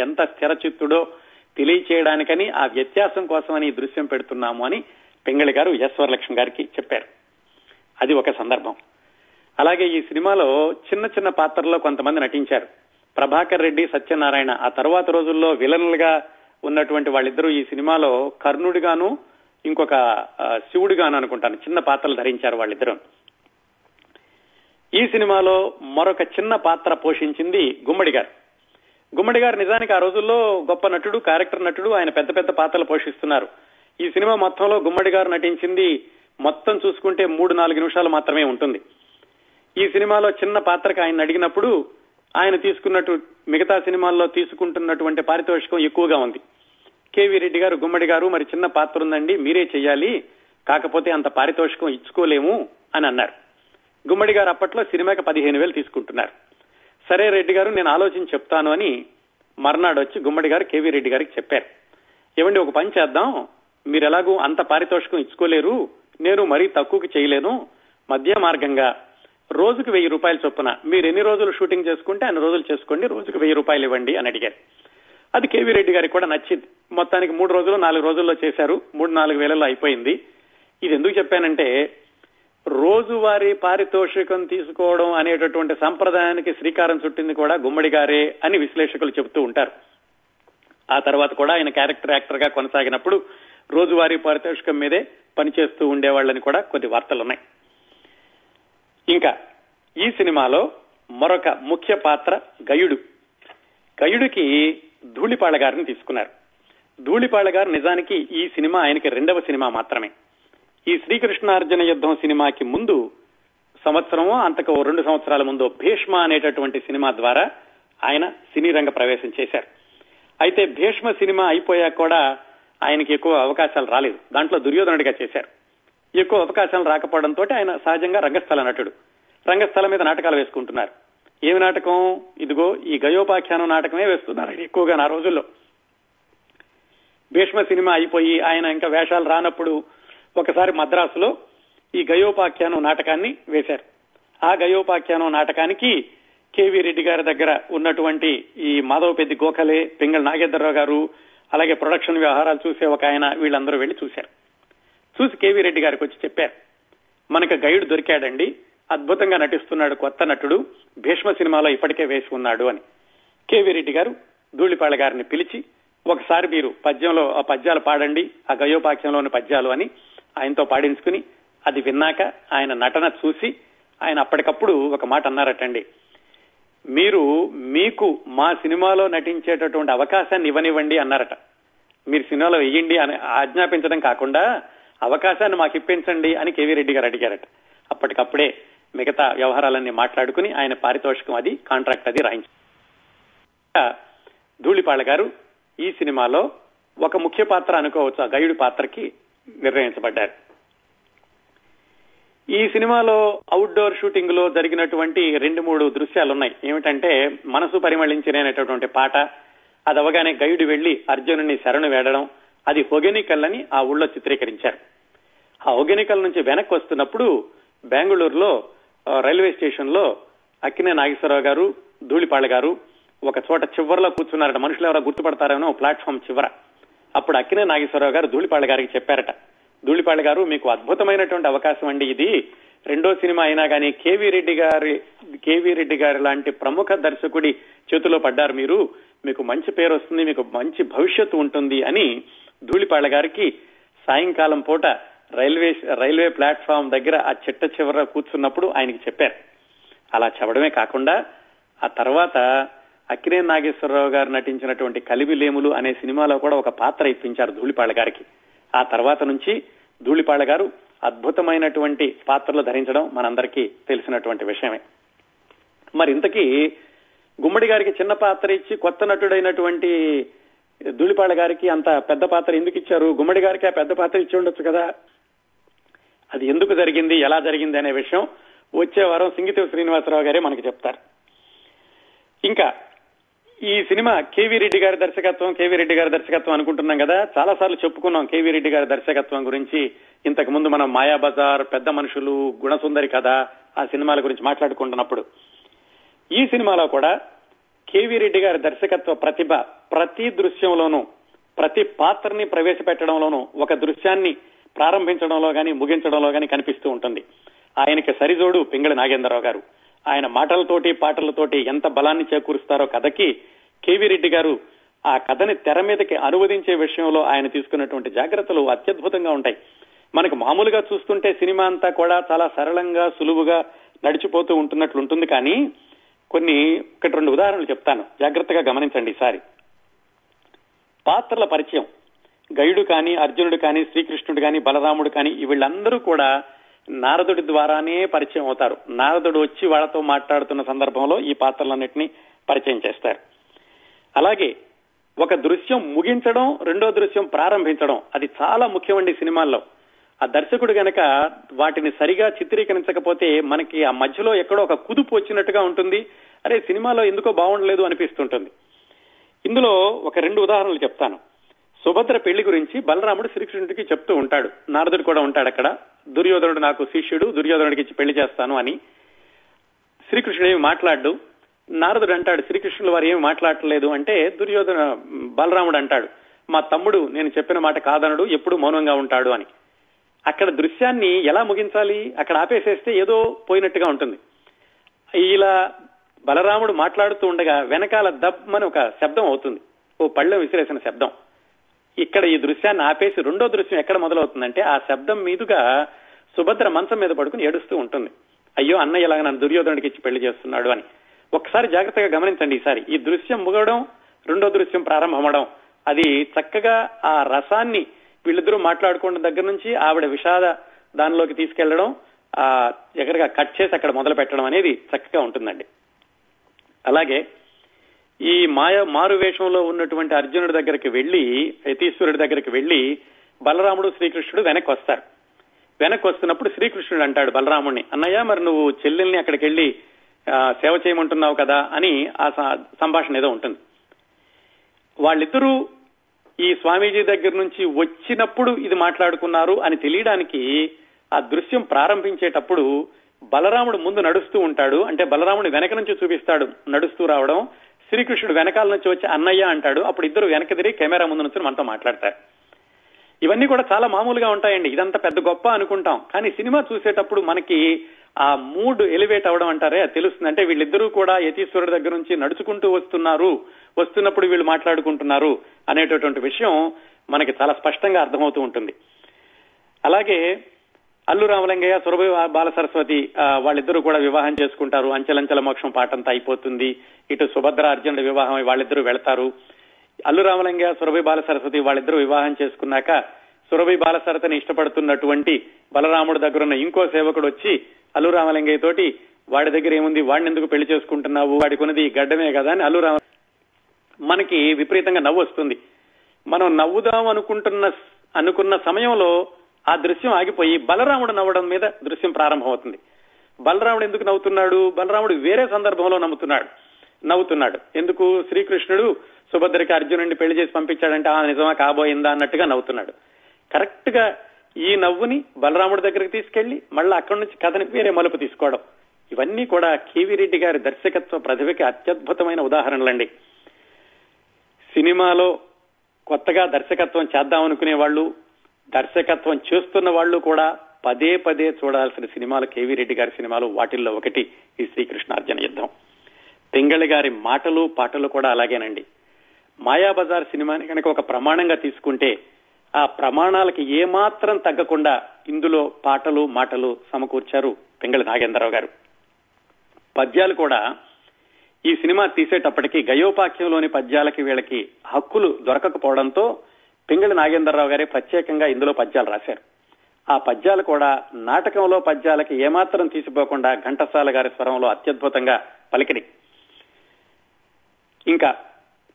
ఎంత స్థిరచిత్తుడో తెలియచేయడానికని, ఆ వ్యత్యాసం కోసమని ఈ దృశ్యం పెడుతున్నాము అని పింగళి గారు ఎస్ వరలక్ష్మి గారికి చెప్పారు. అది ఒక సందర్భం. అలాగే ఈ సినిమాలో చిన్న చిన్న పాత్రల్లో కొంతమంది నటించారు. ప్రభాకర్ రెడ్డి, సత్యనారాయణ ఆ తర్వాత రోజుల్లో విలన్లుగా ఉన్నటువంటి వాళ్ళిద్దరూ ఈ సినిమాలో కర్ణుడిగాను, ఇంకొక శివుడిగాను అనుకుంటాను, చిన్న పాత్రలు ధరించారు వాళ్ళిద్దరూ. ఈ సినిమాలో మరొక చిన్న పాత్ర పోషించింది గుమ్మడి గారు. గుమ్మడి గారు నిజానికి ఆ రోజుల్లో గొప్ప నటుడు, క్యారెక్టర్ నటుడు, ఆయన పెద్ద పెద్ద పాత్రలు పోషిస్తున్నారు. ఈ సినిమా మొత్తంలో గుమ్మడి గారు నటించింది మొత్తం చూసుకుంటే 3-4 నిమిషాలు మాత్రమే ఉంటుంది. ఈ సినిమాలో చిన్న పాత్రకు ఆయన అడిగినప్పుడు ఆయన తీసుకున్నట్టు మిగతా సినిమాల్లో తీసుకుంటున్నటువంటి పారితోషికం ఎక్కువగా ఉంది. కేవీ రెడ్డి గారు, గుమ్మడి గారు, మరి చిన్న పాత్ర ఉందండి, మీరే చెయ్యాలి, కాకపోతే అంత పారితోషికం ఇచ్చుకోలేము అని అన్నారు. గుమ్మడి గారు అప్పట్లో సినిమాకి 15,000 తీసుకుంటున్నారు. సరే రెడ్డి గారు, నేను ఆలోచించి చెప్తాను అని మర్నాడు వచ్చి గుమ్మడి గారు కేవీ రెడ్డి గారికి చెప్పారు. ఏమండి, ఒక పని చేద్దాం, మీరు ఎలాగూ అంత పారితోషికం ఇచ్చుకోలేరు, నేను మరీ తక్కువకి చేయలేను, మధ్య మార్గంగా రోజుకు 1,000 రూపాయలు చొప్పున మీరు ఎన్ని రోజులు షూటింగ్ చేసుకుంటే అన్ని రోజులు చేసుకోండి, రోజుకు 1,000 రూపాయలు ఇవ్వండి అని అడిగారు. అది కేవీ రెడ్డి గారికి కూడా నచ్చింది. మొత్తానికి 3 రోజులు 4 రోజుల్లో చేశారు. 3-4 వేలలో అయిపోయింది. ఇది ఎందుకు చెప్పానంటే, రోజువారీ పారితోషికం తీసుకోవడం అనేటటువంటి సంప్రదాయానికి శ్రీకారం చుట్టింది కూడా గుమ్మడి గారే అని విశ్లేషకులు చెబుతూ ఉంటారు. ఆ తర్వాత కూడా ఆయన క్యారెక్టర్ యాక్టర్ గా కొనసాగినప్పుడు రోజువారీ పారితోషికం మీదే పనిచేస్తూ ఉండేవాళ్ళని కూడా కొన్ని వార్తలున్నాయి. ఇంకా ఈ సినిమాలో మరొక ముఖ్య పాత్ర గయుడు. గయుడికి ధూళిపాళ గారిని తీసుకున్నారు. ధూళిపాళ గారు నిజానికి ఈ సినిమా ఆయనకి 2వ సినిమా మాత్రమే. ఈ శ్రీకృష్ణార్జున యుద్ధం సినిమాకి ముందు సంవత్సరమో అంతకు 2 సంవత్సరాల ముందు భీష్మ అనేటటువంటి సినిమా ద్వారా ఆయన సినీ రంగ ప్రవేశం చేశారు. అయితే భీష్మ సినిమా అయిపోయాక కూడా ఆయనకి ఎక్కువ అవకాశాలు రాలేదు. దాంట్లో దుర్యోధనుడిగా చేశారు. ఎక్కువ అవకాశాలు రాకపోవడంతో ఆయన సహజంగా రంగస్థల నటుడు, రంగస్థలం మీద నాటకాలు వేసుకుంటున్నారు. ఏమి నాటకం? ఇదిగో ఈ గయోపాఖ్యానం నాటకమే వేస్తున్నారు ఎక్కువగా ఆ రోజుల్లో. భీష్మ సినిమా అయిపోయి ఆయన ఇంకా వేషాలు రానప్పుడు ఒకసారి మద్రాసులో ఈ గయోపాఖ్యానం నాటకాన్ని వేశారు. ఆ గయోపాఖ్యానం నాటకానికి కేవీ రెడ్డి గారి దగ్గర ఉన్నటువంటి ఈ మాధవ పెద్ది గోఖలే, పింగళి నాగేంద్రరావు గారు, అలాగే ప్రొడక్షన్ వ్యవహారాలు చూసే ఒక ఆయన, వీళ్ళందరూ వెళ్లి చూశారు. చూసి కేవీ రెడ్డి గారికి వచ్చి చెప్పారు, మనకు గైడ్ దొరికాడండి, అద్భుతంగా నటిస్తున్నాడు, కొత్త నటుడు, భీష్మ సినిమాలో ఇప్పటికే వేసి ఉన్నాడు అని. కేవీ రెడ్డి గారు ధూళిపాళ గారిని పిలిచి, ఒకసారి మీరు పద్యంలో ఆ పద్యాలు పాడండి, ఆ గయోపాఖ్యంలోని పద్యాలు అని ఆయనతో పాడించుకుని, అది విన్నాక ఆయన నటన చూసి ఆయన అప్పటికప్పుడు ఒక మాట అన్నారటండి, మీరు మీకు మా సినిమాలో నటించేటటువంటి అవకాశాన్ని ఇవ్వనివ్వండి అన్నారట. మీరు సినిమాలో వేయండి అని ఆజ్ఞాపించడం కాకుండా అవకాశాన్ని మాకు ఇప్పించండి అని కేవీ రెడ్డి గారు అడిగారట. అప్పటికప్పుడే మిగతా వ్యవహారాలన్నీ మాట్లాడుకుని ఆయన పారితోషికం అది, కాంట్రాక్ట్ అది రాయించారు. ధూళిపాళ గారు ఈ సినిమాలో ఒక ముఖ్య పాత్ర అనుకోవచ్చు, ఆ గైడ్ పాత్రకి నిర్ణయించబడ్డారు. ఈ సినిమాలో అవుట్డోర్ షూటింగ్ లో జరిగినటువంటి 2-3 దృశ్యాలున్నాయి. ఏమిటంటే, మనసు పరిమళించినటువంటి పాట, అది అవగానే గైడు వెళ్లి అర్జునుడిని శరణు వేడడం, అది హొగెనికల్లని ఆ ఊళ్ళో చిత్రీకరించారు. ఆ హొగెనికల్ నుంచి వెనక్కి వస్తున్నప్పుడు బెంగళూరులో రైల్వే స్టేషన్ లో అక్కినేని నాగేశ్వరరావు గారు, ధూళిపాళ గారు ఒక చోట చివరిలో కూర్చున్నారట. మనుషులు ఎవరో గుర్తుపడతారేమో ప్లాట్ఫామ్ చివర. అప్పుడు అక్కినేని నాగేశ్వరరావు గారు ధూళిపాళ గారికి చెప్పారట, ధూళిపాళ గారు మీకు అద్భుతమైనటువంటి అవకాశం అండి, ఇది 2వ సినిమా అయినా కానీ కేవీ రెడ్డి గారి లాంటి ప్రముఖ దర్శకుడి చేతిలో పడ్డారు మీరు, మీకు మంచి పేరు వస్తుంది, మీకు మంచి భవిష్యత్తు ఉంటుంది అని ధూళిపాళ గారికి సాయంకాలం పూట రైల్వే ప్లాట్ఫామ్ దగ్గర ఆ చిట్ట చివర కూర్చున్నప్పుడు ఆయనకి చెప్పారు. అలా చెప్పడమే కాకుండా ఆ తర్వాత అక్కినేని నాగేశ్వరరావు గారు నటించినటువంటి కలివి లేములు అనే సినిమాలో కూడా ఒక పాత్ర ఇప్పించారు ధూళిపాళ గారికి. ఆ తర్వాత నుంచి ధూళిపాళ గారు అద్భుతమైనటువంటి పాత్రలు ధరించడం మనందరికీ తెలిసినటువంటి విషయమే. మరి ఇంతకీ గుమ్మడి గారికి చిన్న పాత్ర ఇచ్చి కొత్త నటుడైనటువంటి ధూళిపాళ గారికి అంత పెద్ద పాత్ర ఎందుకు ఇచ్చారు? గుమ్మడి గారికి ఆ పెద్ద పాత్ర ఇచ్చి ఉండొచ్చు కదా. అది ఎందుకు జరిగింది, ఎలా జరిగింది అనే విషయం వచ్చే వారం సింగీతం శ్రీనివాసరావు గారే మనకి చెప్తారు. ఇంకా ఈ సినిమా కేవీ రెడ్డి గారి దర్శకత్వం అనుకుంటున్నాం కదా. చాలా సార్లు చెప్పుకున్నాం కేవీ రెడ్డి గారి దర్శకత్వం గురించి. ఇంతకు ముందు మనం మాయాబజార్, పెద్ద మనుషులు, గుణసుందరి కథ, ఆ సినిమాల గురించి మాట్లాడుకుంటున్నప్పుడు ఈ సినిమాలో కూడా కేవీ రెడ్డి గారి దర్శకత్వ ప్రతిభ ప్రతి దృశ్యంలోనూ, ప్రతి పాత్రని ప్రవేశపెట్టడంలోనూ, ఒక దృశ్యాన్ని ప్రారంభించడంలో కానీ ముగించడంలో కానీ కనిపిస్తూ ఉంటుంది. ఆయనకి సరిజోడు పింగళి నాగేంద్రరావు గారు. ఆయన మాటలతోటి పాటలతోటి ఎంత బలాన్ని చేకూరుస్తారో కథకి. కేవీ రెడ్డి గారు ఆ కథని తెర మీదకి అనువదించే విషయంలో ఆయన తీసుకున్నటువంటి జాగ్రత్తలు అత్యద్భుతంగా ఉంటాయి. మనకు మామూలుగా చూస్తుంటే సినిమా అంతా కూడా చాలా సరళంగా, సులువుగా నడిచిపోతూ ఉంటున్నట్లు ఉంటుంది. కానీ కొన్ని 1-2 ఉదాహరణలు చెప్తాను, జాగ్రత్తగా గమనించండి ఈసారి. పాత్రల పరిచయం. గయుడు కానీ, అర్జునుడు కానీ, శ్రీకృష్ణుడు కానీ, బలరాముడు కానీ, వీళ్ళందరూ కూడా నారదుడి ద్వారానే పరిచయం అవుతారు. నారదుడు వచ్చి వాళ్ళతో మాట్లాడుతున్న సందర్భంలో ఈ పాత్రలన్నింటినీ పరిచయం చేస్తారు. అలాగే ఒక దృశ్యం ముగించడం, రెండో దృశ్యం ప్రారంభించడం అది చాలా ముఖ్యమండి సినిమాల్లో. ఆ దర్శకుడు గనక వాటిని సరిగా చిత్రీకరించకపోతే మనకి ఆ మధ్యలో ఎక్కడో ఒక కుదుపు వచ్చినట్టుగా ఉంటుంది, అరే సినిమాలో ఎందుకో బాగుండలేదు అనిపిస్తుంటుంది. ఇందులో ఒక రెండు ఉదాహరణలు చెప్తాను. సుభద్ర పెళ్లి గురించి బలరాముడు శ్రీకృష్ణుడికి చెప్తూ ఉంటాడు, నారదుడు కూడా ఉంటాడు అక్కడ, దుర్యోధనుడు నాకు శిష్యుడు, దుర్యోధనుడికి ఇచ్చి పెళ్లి చేస్తాను అని. శ్రీకృష్ణుడు ఏమి మాట్లాడు, నారదుడు అంటాడు శ్రీకృష్ణుల వారు ఏమి మాట్లాడలేదు అంటే బలరాముడు అంటాడు మా తమ్ముడు నేను చెప్పిన మాట కాదనడు, ఎప్పుడు మౌనంగా ఉంటాడు అని. అక్కడ దృశ్యాన్ని ఎలా ముగించాలి? అక్కడ ఆపేసేస్తే ఏదో పోయినట్టుగా ఉంటుంది. ఇలా బలరాముడు మాట్లాడుతూ ఉండగా వెనకాల దబ్బని ఒక శబ్దం అవుతుంది, ఓ పళ్ళెం విసిరేసిన శబ్దం. ఇక్కడ ఈ దృశ్యాన్ని ఆపేసి రెండో దృశ్యం ఎక్కడ మొదలవుతుందంటే ఆ శబ్దం మీదుగా సుభద్ర మంచం మీద పడుకుని ఏడుస్తూ ఉంటుంది, అయ్యో అన్నయ్య ఇలాగ నన్ను దుర్యోధనుడికి ఇచ్చి పెళ్లి చేస్తున్నాడు అని. ఒకసారి జాగ్రత్తగా గమనించండి, ఈసారి ఈ దృశ్యం ముగవడం, రెండో దృశ్యం ప్రారంభమవడం అది చక్కగా ఆ రసాన్ని వీళ్ళిద్దరూ మాట్లాడుకున్న దగ్గర నుంచి ఆవిడ విషాద దానిలోకి తీసుకెళ్లడం, ఆ ఎక్కడగా కట్ చేసి అక్కడ మొదలు పెట్టడం అనేది చక్కగా ఉంటుందండి. అలాగే ఈ మారువేషంలో ఉన్నటువంటి అర్జునుడి దగ్గరికి వెళ్లి, యతీశ్వరుడి దగ్గరికి వెళ్లి బలరాముడు శ్రీకృష్ణుడు వెనక్కి వస్తారు. వెనక్కి వస్తున్నప్పుడు శ్రీకృష్ణుడు అంటాడు బలరాముడిని, అన్నయ్య మరి నువ్వు చెల్లెల్ని అక్కడికి వెళ్లి సేవ చేయమంటున్నావు కదా అని ఆ సంభాషణ ఏదో ఉంటుంది. వాళ్ళిద్దరూ ఈ స్వామీజీ దగ్గర నుంచి వచ్చినప్పుడు ఇది మాట్లాడుకున్నారు అని తెలియడానికి ఆ దృశ్యం ప్రారంభించేటప్పుడు బలరాముడు ముందు నడుస్తూ ఉంటాడు, అంటే బలరాముడు వెనక నుంచి చూపిస్తాడు నడుస్తూ రావడం, శ్రీకృష్ణుడు వెనకాల నుంచి వచ్చి అన్నయ్య అంటాడు, అప్పుడు ఇద్దరు వెనక తిరిగి కెమెరా ముందు నుంచి మనతో మాట్లాడతారు. ఇవన్నీ కూడా చాలా మామూలుగా ఉంటాయండి, ఇదంతా పెద్ద గొప్ప అనుకుంటాం, కానీ సినిమా చూసేటప్పుడు మనకి ఆ మూడ్ ఎలివేట్ అవడం అంటారే తెలుస్తుంది. అంటే వీళ్ళిద్దరూ కూడా యతీశ్వరుడి దగ్గర నుంచి నడుచుకుంటూ వస్తున్నప్పుడు వీళ్ళు మాట్లాడుకుంటున్నారు అనేటటువంటి విషయం మనకి చాలా స్పష్టంగా అర్థమవుతూ ఉంటుంది. అలాగే అల్లు రామలింగయ్య, సురభి బాల సరస్వతి వాళ్ళిద్దరూ కూడా వివాహం చేసుకుంటారు, అంచెలంచెల మోక్షం పాటంతా అయిపోతుంది, ఇటు సుభద్ర అర్జునుడి వివాహం వాళ్ళిద్దరూ వెళతారు. అల్లు రామలింగయ్య, సురభి బాల సరస్వతి వాళ్ళిద్దరూ వివాహం చేసుకున్నాక సురభి బాల సరస్వతిని ఇష్టపడుతున్నటువంటి బలరాముడి దగ్గరున్న ఇంకో సేవకుడు వచ్చి అల్లు రామలింగయ్య తోటి వాడి దగ్గర ఏముంది, వాడిని ఎందుకు పెళ్లి చేసుకుంటున్నావు, వాడి కొన్నది గడ్డమే కదా అని అల్లు రామ, మనకి విపరీతంగా నవ్వు వస్తుంది. మనం నవ్వుదాం అనుకున్న సమయంలో ఆ దృశ్యం ఆగిపోయి బలరాముడు నవ్వడం మీద దృశ్యం ప్రారంభమవుతుంది. బలరాముడు ఎందుకు నవ్వుతున్నాడు? బలరాముడు వేరే సందర్భంలో నవ్వుతున్నాడు. ఎందుకు? శ్రీకృష్ణుడు సుభద్రకి అర్జునుడిని పెళ్లి చేసి పంపించాడంటే ఆ నిజమా కాబోయిందా అన్నట్టుగా నవ్వుతున్నాడు. కరెక్ట్ గా ఈ నవ్వుని బలరాముడి దగ్గరికి తీసుకెళ్లి మళ్ళీ అక్కడి నుంచి కథని వేరే మలుపు తీసుకోవడం, ఇవన్నీ కూడా కేవీ రెడ్డి గారి దర్శకత్వ ప్రతిభకి అత్యద్భుతమైన ఉదాహరణలండి. సినిమాలో కొత్తగా దర్శకత్వం చేద్దామనుకునే వాళ్ళు, దర్శకత్వం చేస్తున్న వాళ్ళు కూడా పదే పదే చూడాల్సిన సినిమాలు కేవీ రెడ్డి గారి సినిమాలు. వాటిల్లో ఒకటి ఈ శ్రీకృష్ణార్జున యుద్ధం. పింగళి గారి మాటలు పాటలు కూడా అలాగేనండి. మాయాబజార్ సినిమాని కనుక ఒక ప్రమాణంగా తీసుకుంటే ఆ ప్రమాణాలకి ఏమాత్రం తగ్గకుండా ఇందులో పాటలు మాటలు సమకూర్చారు పింగళి నాగేంద్రరావు గారు. పద్యాలు కూడా ఈ సినిమా తీసేటప్పటికీ గయోపాఖ్యంలోని పద్యాలకి వీళ్ళకి హక్కులు దొరకకపోవడంతో పింగళి నాగేంద్రరావు గారే ప్రత్యేకంగా ఇందులో పద్యాలు రాశారు. ఆ పద్యాలు కూడా నాటకంలో పద్యాలకి ఏమాత్రం తీసిపోకుండా ఘంటసాల గారి స్వరంలో అత్యద్భుతంగా పలికిడి. ఇంకా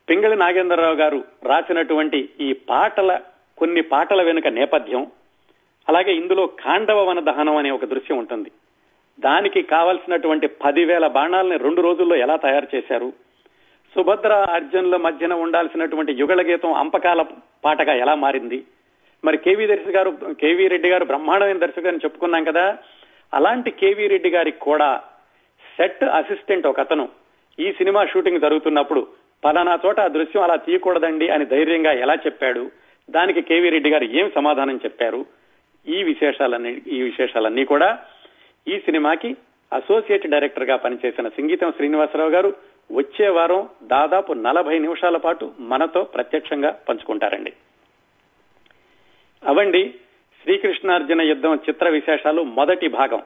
పింగళి నాగేంద్రరావు గారు రాసినటువంటి ఈ పాటల కొన్ని పాటల వెనుక నేపథ్యం, అలాగే ఇందులో ఖాండవ వన దహనం అనే ఒక దృశ్యం ఉంటుంది, దానికి కావలసినటువంటి 10,000 బాణాలని 2 రోజుల్లో ఎలా తయారు చేశారు, సుభద్ర అర్జునుల మధ్యన ఉండాల్సినటువంటి యుగళ గీతం అంపకాల పాటగా ఎలా మారింది. మరి కేవీ రెడ్డి గారు బ్రహ్మాండమైన దర్శకుని చెప్పుకున్నాం కదా, అలాంటి కేవీ రెడ్డి గారికి కూడా సెట్ అసిస్టెంట్ ఒక అతను ఈ సినిమా షూటింగ్ జరుగుతున్నప్పుడు పలానా చోట ఆ దృశ్యం అలా తీయకూడదండి అని ధైర్యంగా ఎలా చెప్పాడు, దానికి కేవీ రెడ్డి గారు ఏం సమాధానం చెప్పారు, ఈ విశేషాలన్నీ కూడా ఈ సినిమాకి అసోసియేట్ డైరెక్టర్ గా పనిచేసిన సింగీతం శ్రీనివాసరావు గారు వచ్చే వారం దాదాపు 40 నిమిషాల పాటు మనతో ప్రత్యక్షంగా పంచుకుంటారండి. అవండి శ్రీకృష్ణార్జున యుద్ధం చిత్ర విశేషాలు మొదటి భాగం.